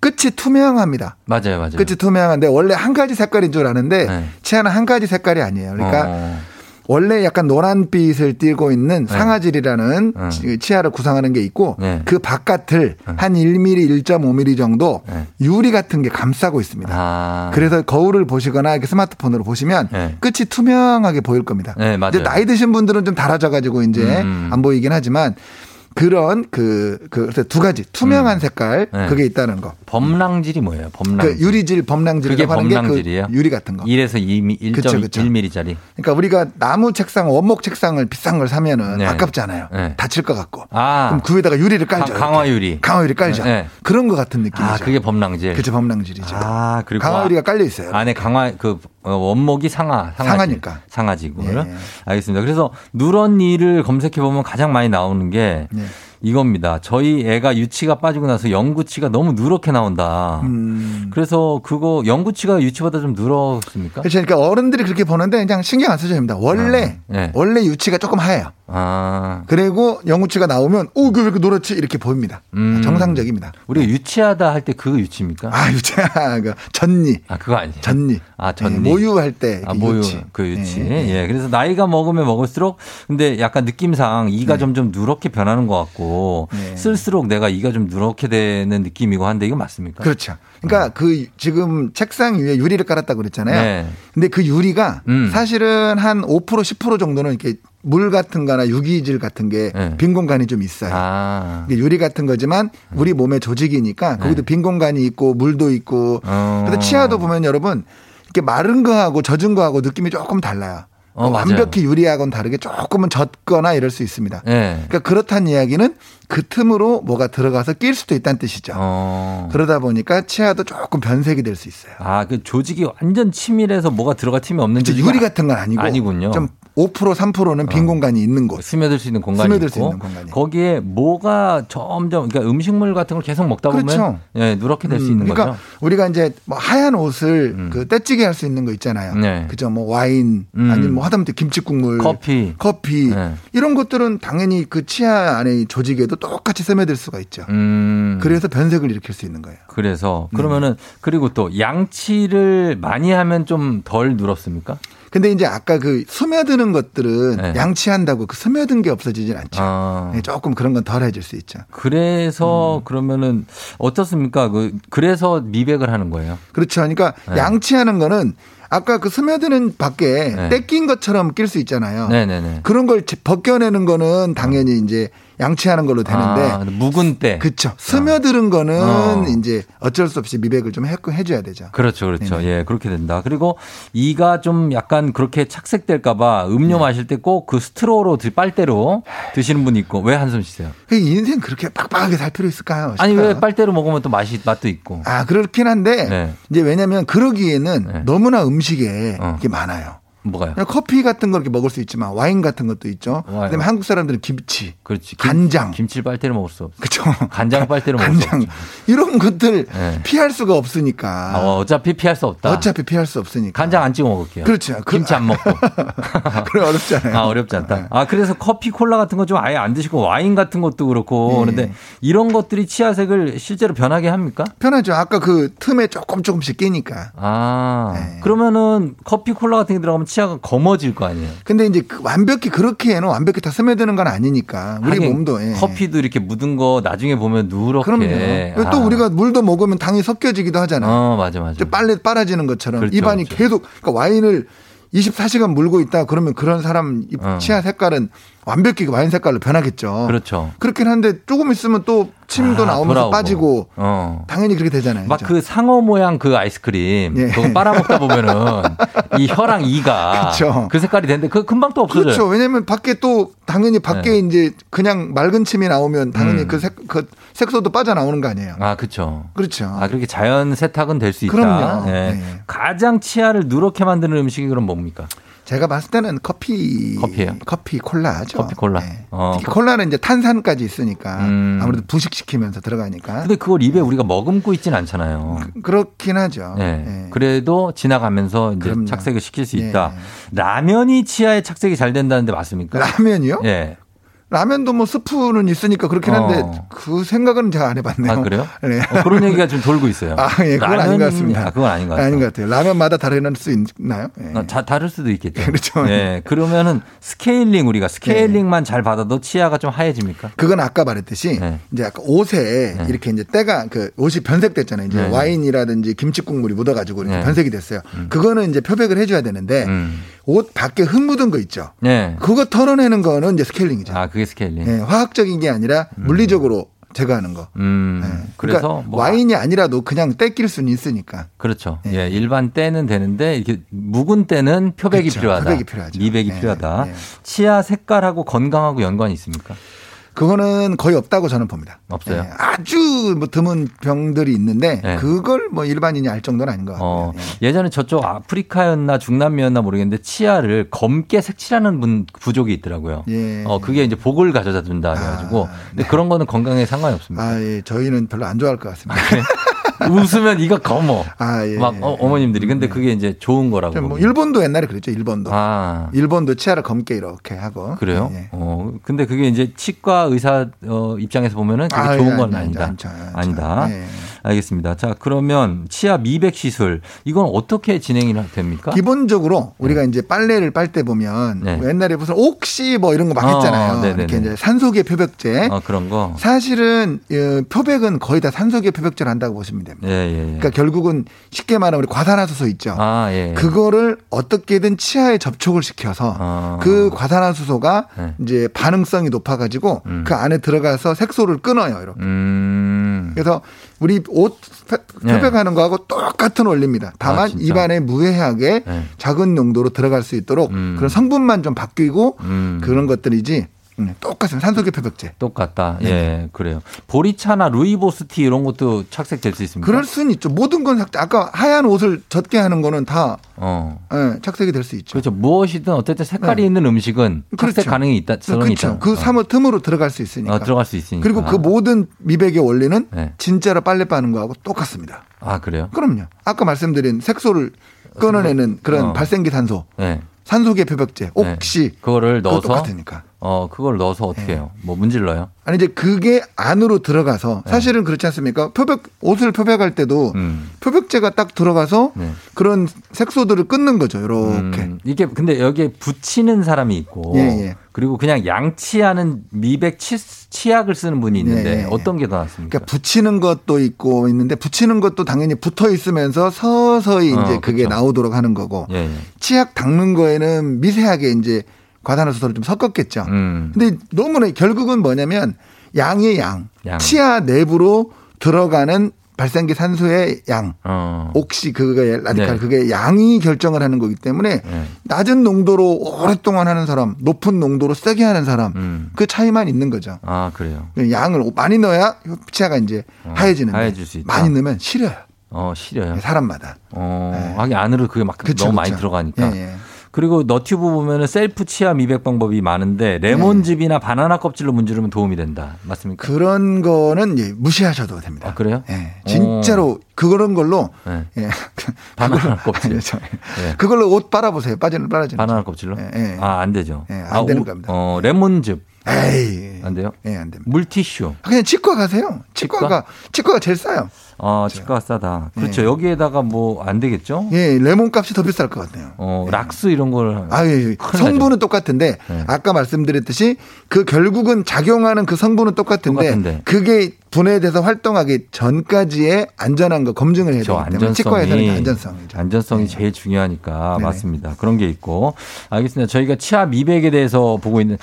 끝이 투명합니다. 맞아요, 맞아요. 끝이 투명한데 원래 한 가지 색깔인 줄 아는데 네. 치아는 한 가지 색깔이 아니에요. 그러니까 어. 원래 약간 노란빛을 띠고 있는 상아질이라는 네. 치아를 구성하는 게 있고 네. 그 바깥을 네. 한 일 밀리미터, 일 점 오 밀리미터 정도 네. 유리 같은 게 감싸고 있습니다. 아. 그래서 거울을 보시거나 이렇게 스마트폰으로 보시면 네. 끝이 투명하게 보일 겁니다. 네, 맞아요. 이제 나이 드신 분들은 좀 달아져가지고 이제 음. 안 보이긴 하지만 그런 그, 그, 두 가지 투명한 음. 색깔 네. 그게 있다는 거. 범랑질이 뭐예요? 범랑질. 그 유리질, 범랑질이라고 하는 게 그 유리 같은 거. 일에서 일 밀리미터짜리. 그러니까 우리가 나무 책상, 원목 책상을 비싼 걸 사면은 네. 아깝잖아요. 네. 다칠 것 같고. 아. 그럼 그 위에다가 유리를 깔죠. 가, 강화 유리. 강화 유리 깔죠. 네. 그런 것 같은 느낌이죠. 아, 그게 범랑질. 그렇죠, 범랑질이죠. 아, 그리고 강화 유리가 깔려 있어요. 안에 강화 그 원목이 상하, 상하질. 상하니까. 상하지고. 예. 알겠습니다. 그래서 누런 이를 검색해 보면 가장 많이 나오는 게 네. 이겁니다. 저희 애가 유치가 빠지고 나서 영구치가 너무 누렇게 나온다. 음. 그래서 그거 영구치가 유치보다 좀 누렇습니까? 그렇죠. 그러니까 어른들이 그렇게 보는데 그냥 신경 안 써줘야 됩니다. 원래 아, 네. 원래 유치가 조금 하얘요. 아. 그리고 영구치가 나오면 오, 왜 이렇게 노랗지? 이렇게 보입니다. 음. 정상적입니다. 우리가 유치하다 할 때 그 유치입니까? 아, 유치하 그 전니. 아, 그거 아니에요. 전니. 아, 전니. 네, 모유할 때 아, 모유. 유치. 그 유치. 네, 네. 예. 그래서 나이가 먹으면 먹을수록 근데 약간 느낌상 이가 네. 점점 누렇게 변하는 것 같고 네. 쓸수록 내가 이가 좀 누렇게 되는 느낌이고 한데 이거 맞습니까? 그렇죠. 그러니까 어. 그 지금 책상 위에 유리를 깔았다고 그랬잖아요. 네. 근데 그 유리가 음. 사실은 한 오 퍼센트 십 퍼센트 정도는 이렇게 물 같은 거나 유기질 같은 게 빈 네. 공간이 좀 있어요. 아. 유리 같은 거지만 우리 몸의 조직이니까 거기도 빈 네. 공간이 있고 물도 있고. 어. 그래서 치아도 보면 여러분 이렇게 마른 거하고 젖은 거하고 느낌이 조금 달라요. 어, 완벽히 유리하고는 다르게 조금은 젖거나 이럴 수 있습니다. 네. 그러니까 그렇다는 이야기는 그 틈으로 뭐가 들어가서 낄 수도 있다는 뜻이죠. 어. 그러다 보니까 치아도 조금 변색이 될 수 있어요. 아, 그 조직이 완전 치밀해서 뭐가 들어갈 틈이 없는지. 유리 같은 건 아니고. 아니군요. 좀 오 퍼센트 삼 퍼센트는 빈 어. 공간이 있는 곳. 스며들 수 있는 공간이 스며들 있고. 수 있는 공간이. 거기에 뭐가 점점 그러니까 음식물 같은 걸 계속 먹다 보면 그렇죠. 예, 누렇게 될 수 음, 있는 그러니까 거죠. 그러니까 우리가 이제 뭐 하얀 옷을 음. 그 떼찌게 할 수 있는 거 있잖아요. 네. 그죠? 뭐 와인 음. 아니면 뭐 하다못해 김치국물, 커피, 커피 네. 이런 것들은 당연히 그 치아 안에 조직에도 똑같이 스며들 수가 있죠. 음. 그래서 변색을 일으킬 수 있는 거예요. 그래서 그러면은 음. 그리고 또 양치를 많이 하면 좀 덜 누렇습니까? 근데 이제 아까 그 스며드는 것들은 네. 양치한다고 그 스며든 게 없어지진 않죠. 아. 조금 그런 건 덜해질 수 있죠. 그래서 음. 그러면은 어떻습니까? 그 그래서 미백을 하는 거예요. 그렇죠. 그러니까 네. 양치하는 거는 아까 그 스며드는 밖에 네. 떼낀 것처럼 낄 수 있잖아요. 네네네. 그런 걸 벗겨내는 거는 당연히 이제 양치하는 걸로 되는데 아, 묵은 때 그렇죠. 스며드는 거는 어. 이제 어쩔 수 없이 미백을 좀 해, 해줘야 되죠. 그렇죠, 그렇죠. 네네. 예, 그렇게 된다. 그리고 이가 좀 약간 그렇게 착색될까봐 음료 네. 마실 때 꼭 그 스트로로 빨대로 드시는 분 있고 왜 한숨 쉬세요? 인생 그렇게 빡빡하게 살 필요 있을까요? 싶어요. 아니 왜 빨대로 먹으면 또 맛이 맛도 있고. 아 그렇긴 한데 네. 이제 왜냐하면 그러기에는 네. 너무나 음식에 어. 이게 많아요. 뭐가요? 커피 같은 거 이렇게 먹을 수 있지만 와인 같은 것도 있죠. 와요. 그다음에 한국 사람들은 김치, 그렇지. 김, 간장, 김치 빨대로 먹을 수 없어. 그렇죠. 간장 빨대로 먹을 간장. 수 없어. 이런 것들 네. 피할 수가 없으니까. 아, 어차피 피할 수 없다. 어차피 피할 수 없으니까. 간장 안 찍어 먹을게요. 그렇죠. 김치 안 먹고. 그래 어렵잖아요. 아 어렵지 않다. 네. 아 그래서 커피, 콜라 같은 거 좀 아예 안 드시고 와인 같은 것도 그렇고 네. 그런데 이런 것들이 치아색을 실제로 변하게 합니까? 변하죠. 아까 그 틈에 조금 조금씩 끼니까. 아 네. 그러면은 커피, 콜라 같은 게 들어가면 치아가 검어질 거 아니에요. 근데 이제 완벽히 그렇게는 완벽히 다 스며드는 건 아니니까 우리 몸도 예. 커피도 이렇게 묻은 거 나중에 보면 누렇게. 그럼요. 아. 또 우리가 물도 먹으면 당이 섞여지기도 하잖아요. 어, 맞아 맞아. 빨래 빨아지는 것처럼 그렇죠, 입안이 그렇죠. 계속 그러니까 와인을 이십사 시간 물고 있다 그러면 그런 사람 어. 치아 색깔은 완벽히 와인 색깔로 변하겠죠. 그렇죠. 그렇긴 한데 조금 있으면 또 침도 아, 나오면서 돌아오고. 빠지고 어. 당연히 그렇게 되잖아요. 막 그 상어 모양 그 아이스크림 예. 그거 빨아먹다 보면은 이 혀랑 이가 그렇죠. 그 색깔이 되는데 그 금방 또 없어져요. 그렇죠. 왜냐하면 밖에 또 당연히 밖에 네. 이제 그냥 맑은 침이 나오면 당연히 음. 그, 색, 그 색소도 빠져나오는 거 아니에요. 아 그렇죠. 그렇죠. 아 그렇게 자연 세탁은 될 수 있다. 그럼요. 네. 네. 가장 치아를 누렇게 만드는 음식이 그럼 뭡니까? 제가 봤을 때는 커피, 커피요? 커피 콜라죠. 커피 콜라. 네. 어. 특히 콜라는 이제 탄산까지 있으니까 음. 아무래도 부식시키면서 들어가니까. 근데 그걸 입에 우리가 머금고 있진 않잖아요. 그, 그렇긴 하죠. 네. 네. 그래도 지나가면서 이제 그럼요. 착색을 시킬 수 있다. 네. 라면이 치아에 착색이 잘 된다는데 맞습니까? 라면이요? 예. 네. 라면도 뭐 스프는 있으니까 그렇긴 한데 어. 그 생각은 제가 안 해봤네요. 아 그래요? 네. 어, 그런 얘기가 좀 돌고 있어요. 아 예, 그건 라면... 아닌 것 같습니다. 아, 그건 아닌 것 같아요. 아닌 것 같아요. 라면마다 다를 수 있나요? 예. 아, 자, 다를 수도 있겠죠. 그렇죠. 네. 그러면은 스케일링 우리가 스케일링만 네. 잘 받아도 치아가 좀 하얘집니까? 그건 아까 말했듯이 네. 이제 약간 옷에 네. 이렇게 이제 때가 그 옷이 변색됐잖아요. 이제 네. 와인이라든지 김치국물이 묻어가지고 네. 변색이 됐어요. 음. 그거는 이제 표백을 해줘야 되는데 음. 옷 밖에 흙 묻은 거 있죠. 네. 그거 털어내는 거는 이제 스케일링이죠. 아, 그게 스케일링. 네, 화학적인 게 아니라 물리적으로 음. 제거하는 거. 음. 네. 그래서 그러니까 뭐 와인이 아니라도 그냥 떼낄 수는 있으니까. 그렇죠. 네. 예, 일반 때는 되는데 이렇게 묵은 때는 표백이 그렇죠. 필요하다. 표백이 필요하죠. 미백이 네. 필요하다. 네. 치아 색깔하고 건강하고 연관이 있습니까? 그거는 거의 없다고 저는 봅니다. 없어요. 예, 아주 뭐 드문 병들이 있는데 예. 그걸 뭐 일반인이 알 정도는 아닌 것 같아요. 어, 예. 예전에 저쪽 아프리카였나 중남미였나 모르겠는데 치아를 검게 색칠하는 분 부족이 있더라고요. 예. 어, 그게 이제 복을 가져다 준다 해가지고. 아, 근데 네. 그런 거는 건강에 상관이 없습니다. 아, 예. 저희는 별로 안 좋아할 것 같습니다. 웃으면 이가 검어. 아, 예. 막 예. 어, 어머님들이. 근데 예. 그게 이제 좋은 거라고. 뭐 일본도 옛날에 그랬죠. 일본도. 아. 일본도 치아를 검게 이렇게 하고. 그래요? 예. 어, 근데 그게 이제 치과 의사 어, 입장에서 보면은 그게 아, 좋은 예, 건 아니, 아니다. 아니, 아니, 아니, 아니다. 예. 알겠습니다. 자, 그러면 치아 미백 시술 이건 어떻게 진행이 됩니까? 기본적으로 우리가 네. 이제 빨래를 빨 때 보면 네. 뭐 옛날에 무슨 옥시 뭐 이런 거 막 했잖아요. 어, 이렇게 이제 산소계 표백제. 어, 그런 거. 사실은 표백은 거의 다 산소계 표백제를 한다고 보시면 됩니다. 예, 예, 예. 그러니까 결국은 쉽게 말하면 우리 과산화수소 있죠. 아, 예, 예. 그거를 어떻게든 치아에 접촉을 시켜서 어. 그 과산화수소가 예. 이제 반응성이 높아가지고 음. 그 안에 들어가서 색소를 끊어요. 이렇게. 음. 그래서 우리 옷 표백하는 네. 거하고 똑같은 원리입니다. 다만 아, 입안에 무해하게 네. 작은 용도로 들어갈 수 있도록 음. 그런 성분만 좀 바뀌고 음. 그런 것들이지 음, 똑같은 산소계 표백제. 똑같다. 네. 예, 그래요. 보리차나 루이보스티 이런 것도 착색될 수 있습니다. 그럴 수는 있죠. 모든 건 아까 하얀 옷을 젖게 하는 거는 다 어. 예, 착색이 될 수 있죠. 그렇죠. 무엇이든 어쨌든 색깔이 네. 있는 음식은 그렇죠. 착색 가능이 있다. 그렇죠. 있다. 그 사무 틈으로 들어갈 수 있으니까. 어, 들어갈 수 있으니까. 그리고 그 모든 미백의 원리는 네. 진짜로 빨래 빠는 거하고 똑같습니다. 아, 그래요? 그럼요. 아까 말씀드린 색소를 끊어내는 그런 어. 발생기 산소. 네. 산소계 표백제, 옥시 네. 그거를 넣어서 똑같으니까. 어, 그걸 넣어서 어떻게 네. 해요? 뭐 문질러요? 아니 이제 그게 안으로 들어가서 사실은 네. 그렇지 않습니까? 표백 옷을 표백할 때도 음. 표백제가 딱 들어가서 네. 그런 색소들을 끊는 거죠. 이렇게 음, 이게 근데 여기에 붙이는 사람이 있고 예, 예. 그리고 그냥 양치하는 미백 치, 치약을 쓰는 분이 있는데 예, 예. 어떤 게 더 낫습니까? 그러니까 붙이는 것도 있고 있는데 붙이는 것도 당연히 붙어 있으면서 서서히 이제 어, 그렇죠. 그게 나오도록 하는 거고 예, 예. 치약 닦는 거에는 미세하게 이제 과산화수소를 좀 섞었겠죠. 음. 근데 너무나 결국은 뭐냐면 양의 양. 양. 치아 내부로 들어가는 발생기 산소의 양. 어. 옥시 그거의 라디칼 네. 그게 양이 결정을 하는 거기 때문에 네. 낮은 농도로 오랫동안 하는 사람, 높은 농도로 세게 하는 사람 음. 그 차이만 있는 거죠. 아, 그래요. 양을 많이 넣어야 치아가 이제 어. 하얘지는데 하얘질 수 있다. 많이 넣으면 시려요. 어, 시려요. 사람마다. 어, 네. 안으로 그게 막 그쵸, 너무 그쵸. 많이 들어가니까. 예, 예. 그리고 너튜브 보면은 셀프 치아 미백 방법이 많은데 레몬즙이나 네. 바나나 껍질로 문지르면 도움이 된다. 맞습니까? 그런 거는 예, 무시하셔도 됩니다. 아, 그래요? 예, 진짜로 그런 걸로 네. 예, 바나나 껍질. 아니, 저, 예. 그걸로 옷 빨아보세요. 빠지는 빨아지는. 바나나 껍질로? 예, 예. 아, 안 되죠. 예, 안 아, 되는 오, 겁니다. 어, 레몬즙. 에이. 안 돼요? 예, 안 됩니다. 물티슈. 그냥 치과 가세요. 치과가, 치과? 치과가 제일 싸요. 아, 그렇죠. 치과가 싸다. 그렇죠. 예. 여기에다가 뭐 안 되겠죠? 예, 레몬 값이 더 비쌀 것 같네요. 어, 예. 락스 이런 걸. 아, 예, 예. 성분은 하죠. 똑같은데, 예. 아까 말씀드렸듯이 그 결국은 작용하는 그 성분은 똑같은데, 똑같은데. 그게 분해돼서 활동하기 전까지의 안전한 거 검증을 해야 되기 때문에 치과에서는 안전성이죠. 안전성이 네. 제일 중요하니까 네네. 맞습니다. 그런 게 있고. 알겠습니다. 저희가 치아 미백에 대해서 보고 있는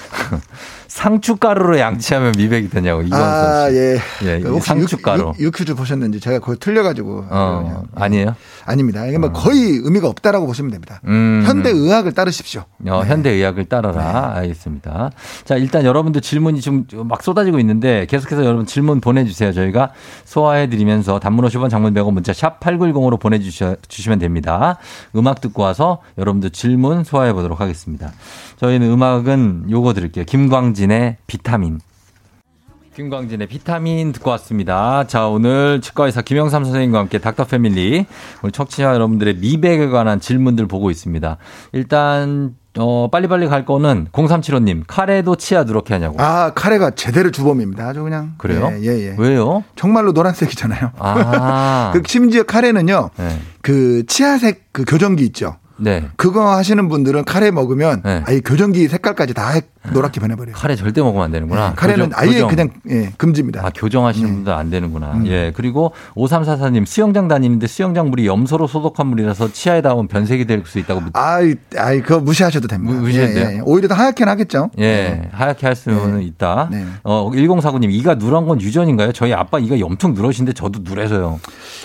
상추가루로 양치하면 미백이 되냐고 이광선 씨. 아, 예. 예, 예. 상추가루. 유퀴즈 보셨는지 제가 거의 틀려가지고. 어, 아니에요? 아닙니다. 이게 뭐 어. 거의 의미가 없다라고 보시면 됩니다. 음. 현대의학을 따르십시오. 어, 네. 현대의학을 따라라. 네. 알겠습니다. 자, 일단 여러분들 질문이 지금 막 쏟아지고 있는데 계속해서 여러분 질문 보내 주세요. 저희가 소화해드리면서 단문 오십 원 장문 백 원 문자 샵 팔구일공으로 보내주시면 됩니다. 음악 듣고 와서 여러분들 질문 소화해보도록 하겠습니다. 저희는 음악은 요거 드릴게요. 김광진의 비타민. 김광진의 비타민 듣고 왔습니다. 자, 오늘 치과의사 김영삼 선생님과 함께 닥터패밀리 오늘 청취자 여러분들의 미백에 관한 질문들 보고 있습니다. 일단 어, 빨리빨리 갈 거는 공삼칠오님 카레도 치아 누렇게 하냐고. 아, 카레가 제대로 주범입니다. 아주 그냥. 그래요? 예, 예, 예. 왜요? 정말로 노란색이잖아요. 아. 그 심지어 카레는요. 네. 그 치아색 그 교정기 있죠. 네. 그거 하시는 분들은 카레 먹으면 네. 아예 교정기 색깔까지 다 노랗게 변해버려요. 카레 절대 먹으면 안 되는구나. 네. 카레는 교정, 아예 교정. 그냥 예, 금지입니다. 아, 교정하시는 네. 분들 안 되는구나. 음. 예. 그리고 오삼사사님 수영장 다니는데 수영장 물이 염소로 소독한 물이라서 치아에 닿으면 변색이 될 수 있다고. 아이, 아이, 그거 무시하셔도 됩니다. 무시해도 돼요? 예, 예. 오히려 더 하얗게는 하겠죠. 예. 네. 하얗게 할 수는 네. 있다. 네. 어, 일공사구님 이가 누런 건 유전인가요? 저희 아빠 이가 엄청 누러신데 저도 누래서요.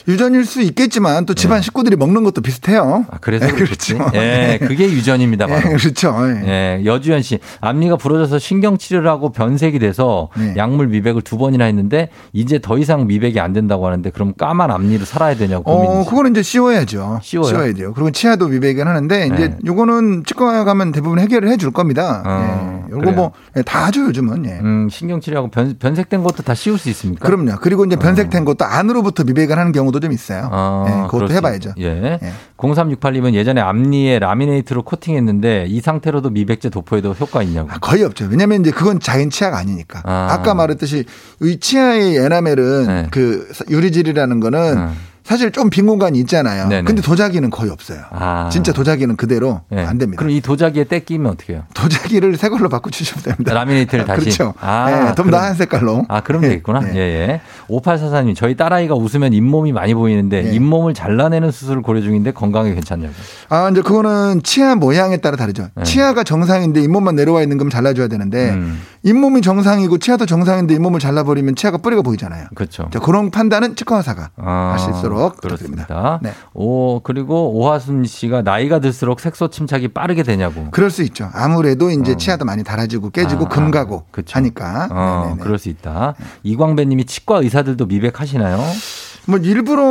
유전일 수 있겠지만 또 집안 네. 식구들이 먹는 것도 비슷해요. 아, 그래서 네, 그렇죠. 예, 그게 유전입니다. 바로. 예, 그렇죠. 예, 여주연 씨 앞니가 부러져서 신경 치료를 하고 변색이 돼서 예. 약물 미백을 두 번이나 했는데 이제 더 이상 미백이 안 된다고 하는데 그럼 까만 앞니로 살아야 되냐고 고민이죠. 어, 그거는 이제 씌워야죠. 씌워요? 씌워야죠. 그리고 치아도 미백을 하는데 이제 예. 요거는 치과 가면 대부분 해결을 해줄 겁니다. 어, 예. 요거 뭐 다 하죠 요즘은. 예. 음, 신경 치료하고 변, 변색된 것도 다 씌울 수 있습니까? 그럼요. 그리고 이제 변색된 것도 안으로부터 미백을 하는 경우도 좀 있어요. 어, 예, 그것도 그렇지. 해봐야죠. 예. 예. 공삼육팔님은 예전에 앞니에 라미네이트로 코팅했는데 이 상태로도 미백제 도포에도 효과 있냐고. 아, 거의 없죠. 왜냐하면 이제 그건 자연 치아가 아니니까. 아. 아까 말했듯이 이 치아의 에나멜은 네. 그 유리질이라는 거는 아. 사실 좀 빈 공간이 있잖아요. 네네. 근데 도자기는 거의 없어요. 아. 진짜 도자기는 그대로 네. 안 됩니다. 그럼 이 도자기에 떼끼면 어떻게 해요? 도자기를 새 걸로 바꿔주시면 됩니다. 라미네이트를 다시. 그렇죠. 아, 네, 좀 나은 색깔로. 아, 그럼 네. 되겠구나. 네. 예, 예. 오팔사사님 저희 딸아이가 웃으면 잇몸이 많이 보이는데 네. 잇몸을 잘라내는 수술을 고려 중인데 건강에 괜찮냐고. 아, 이제 그거는 치아 모양에 따라 다르죠. 네. 치아가 정상인데 잇몸만 내려와 있는 거면 잘라줘야 되는데 음. 잇몸이 정상이고 치아도 정상인데 잇몸을 잘라버리면 치아가 뿌리가 보이잖아요. 그렇죠. 자, 그런 판단은 치과 의사가 아. 할 수 있도록. 그렇습니다. 네. 오, 그리고 오하순 씨가 나이가 들수록 색소 침착이 빠르게 되냐고. 그럴 수 있죠. 아무래도 이제 어. 치아도 많이 닳아지고 깨지고 아, 금가고 그쵸. 하니까. 어, 그럴 수 있다. 네. 이광배님이 치과 의사들도 미백하시나요? 뭐 일부러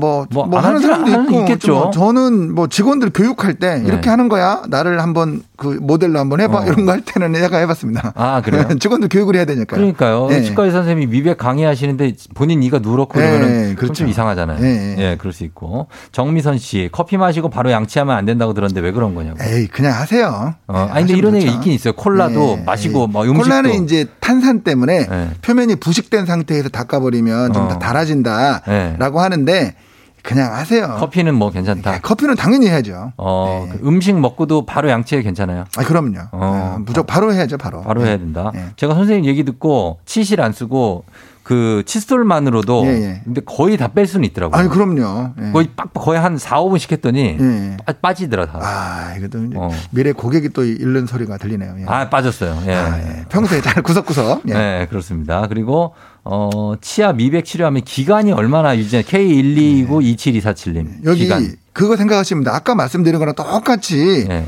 뭐, 뭐, 뭐 하는 사람도 하는 있고 있겠죠. 뭐 저는 뭐 직원들 교육할 때 이렇게 네. 하는 거야. 나를 한번 그 모델로 한번 해봐 어. 이런 거 할 때는 내가 해봤습니다. 아, 그래요? 직원들 교육을 해야 되니까요. 그러니까요. 네. 치과의 선생님이 미백 강의하시는데 본인 이가 누렇고 이러면 네, 그렇죠. 좀 이상하잖아요. 예, 네, 네. 네, 그럴 수 있고. 정미선 씨 커피 마시고 바로 양치하면 안 된다고 들었는데 왜 그런 거냐고. 에이, 그냥 하세요. 어. 네, 아니 근데 이런 얘기 있긴 있어요. 콜라도 네, 마시고 막 음식도. 콜라는 이제 탄산 때문에 네. 표면이 부식된 상태에서 닦아버리면 좀 어. 달아진다. 네. 라고 하는데 그냥 하세요. 커피는 뭐 괜찮다. 네, 커피는 당연히 해야죠. 어, 네. 음식 먹고도 바로 양치해 괜찮아요. 아, 그럼요. 어, 네, 무조건 바로 해야죠. 바로. 바로 네. 해야 된다. 네. 제가 선생님 얘기 듣고 치실 안 쓰고 그 칫솔만으로도 예, 예. 근데 거의 다 뺄 수는 있더라고요. 아니 그럼요. 예. 거의 빡 거의 한 사, 오분씩 했더니 예. 빠, 빠지더라 다. 아, 이것도 어. 미래 고객이 또 잃는 소리가 들리네요. 예. 아, 빠졌어요. 예. 아, 예. 평소에 잘 구석구석. 예. 네, 그렇습니다. 그리고 어, 치아 미백 치료하면 기간이 얼마나 유지해? 케이 일이구 이칠이사칠님. 여기 기간. 그거 생각하시면 됩니다. 아까 말씀드린 거랑 똑같이. 예.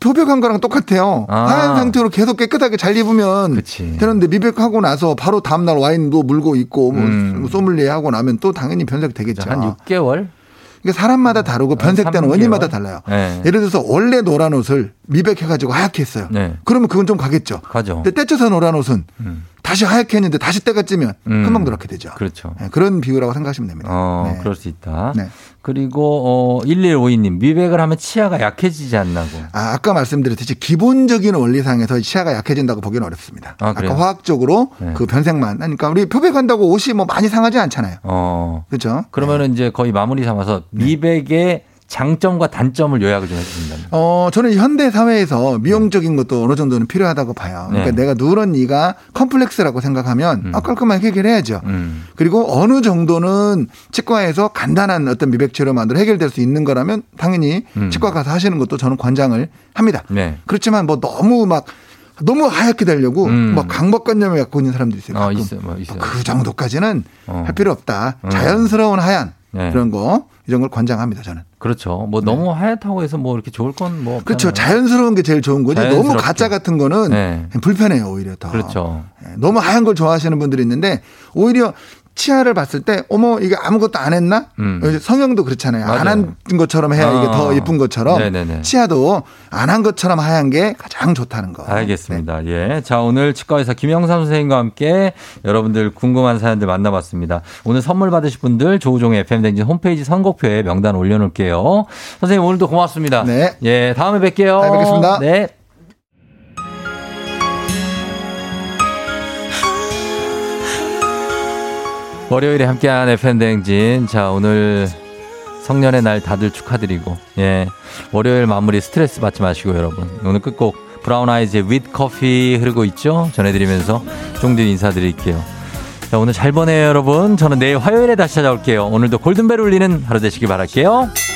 표백한 거랑 똑같아요. 아. 하얀 상태로 계속 깨끗하게 잘 입으면 그치. 되는데 미백하고 나서 바로 다음날 와인도 물고 있고 음. 뭐 소믈리에 하고 나면 또 당연히 변색되겠죠. 한 육 개월? 그러니까 사람마다 다르고 변색되는 원인마다 달라요. 네. 예를 들어서 원래 노란 옷을 미백해 가지고 하얗게 했어요. 네. 그러면 그건 좀 가겠죠. 가죠. 근데 떼쳐서 노란 옷은 음. 다시 하얗게 했는데 다시 때가 찌면 음. 금방 노랗게 되죠. 그렇죠. 네, 그런 비유라고 생각하시면 됩니다. 어, 네. 그럴 수 있다. 네. 그리고 어, 일일오이 님 미백을 하면 치아가 약해지지 않나고. 아, 아까 말씀드렸듯이 기본적인 원리상에서 치아가 약해진다고 보기는 어렵습니다. 아, 아까 화학적으로 네. 그 변색만 하니까 우리 표백한다고 옷이 뭐 많이 상하지 않잖아요. 어. 그렇죠. 그러면은 네. 이제 거의 마무리 삼아서 미백의 네. 장점과 단점을 요약을 좀 해주신다면. 어, 저는 현대 사회에서 미용적인 것도 어느 정도는 필요하다고 봐요. 그러니까 네. 내가 누런 이가 컴플렉스라고 생각하면 음. 아, 깔끔하게 해결해야죠. 음. 그리고 어느 정도는 치과에서 간단한 어떤 미백 치료만으로 해결될 수 있는 거라면 당연히 음. 치과 가서 하시는 것도 저는 권장을 합니다. 네. 그렇지만 뭐 너무 막 너무 하얗게 되려고 음. 막 강박관념을 갖고 있는 사람들이 있어요. 어, 있어요. 뭐 있어요. 그 정도까지는 어. 할 필요 없다. 음. 자연스러운 하얀. 네. 그런 거 이런 걸 권장합니다 저는. 그렇죠. 뭐 네. 너무 하얗다고 해서 뭐 이렇게 좋을 건 뭐. 그렇죠. 자연스러운 게 제일 좋은 거지. 자연스럽게. 너무 가짜 같은 거는 네. 불편해요 오히려 더. 그렇죠. 너무 하얀 걸 좋아하시는 분들이 있는데 오히려 치아를 봤을 때 어머 이게 아무것도 안 했나? 음. 성형도 그렇잖아요. 안 한 것처럼 해야 아. 이게 더 예쁜 것처럼. 네네네. 치아도 안 한 것처럼 하얀 게 가장 좋다는 거. 알겠습니다. 네. 예. 자, 오늘 치과의사 김영삼 선생님과 함께 여러분들 궁금한 사연들 만나봤습니다. 오늘 선물 받으실 분들 조우종의 에프엠 댕진 홈페이지 선곡표에 명단 올려놓을게요. 선생님 오늘도 고맙습니다. 네. 예. 다음에 뵐게요. 다음에 뵙겠습니다. 네. 월요일에 함께한 에프엠 대행진. 자, 오늘 성년의 날 다들 축하드리고, 예. 월요일 마무리 스트레스 받지 마시고, 여러분. 오늘 끝곡 브라운 아이즈의 윗 커피 흐르고 있죠? 전해드리면서 종디 인사드릴게요. 자, 오늘 잘 보내요, 여러분. 저는 내일 화요일에 다시 찾아올게요. 오늘도 골든벨 울리는 하루 되시길 바랄게요.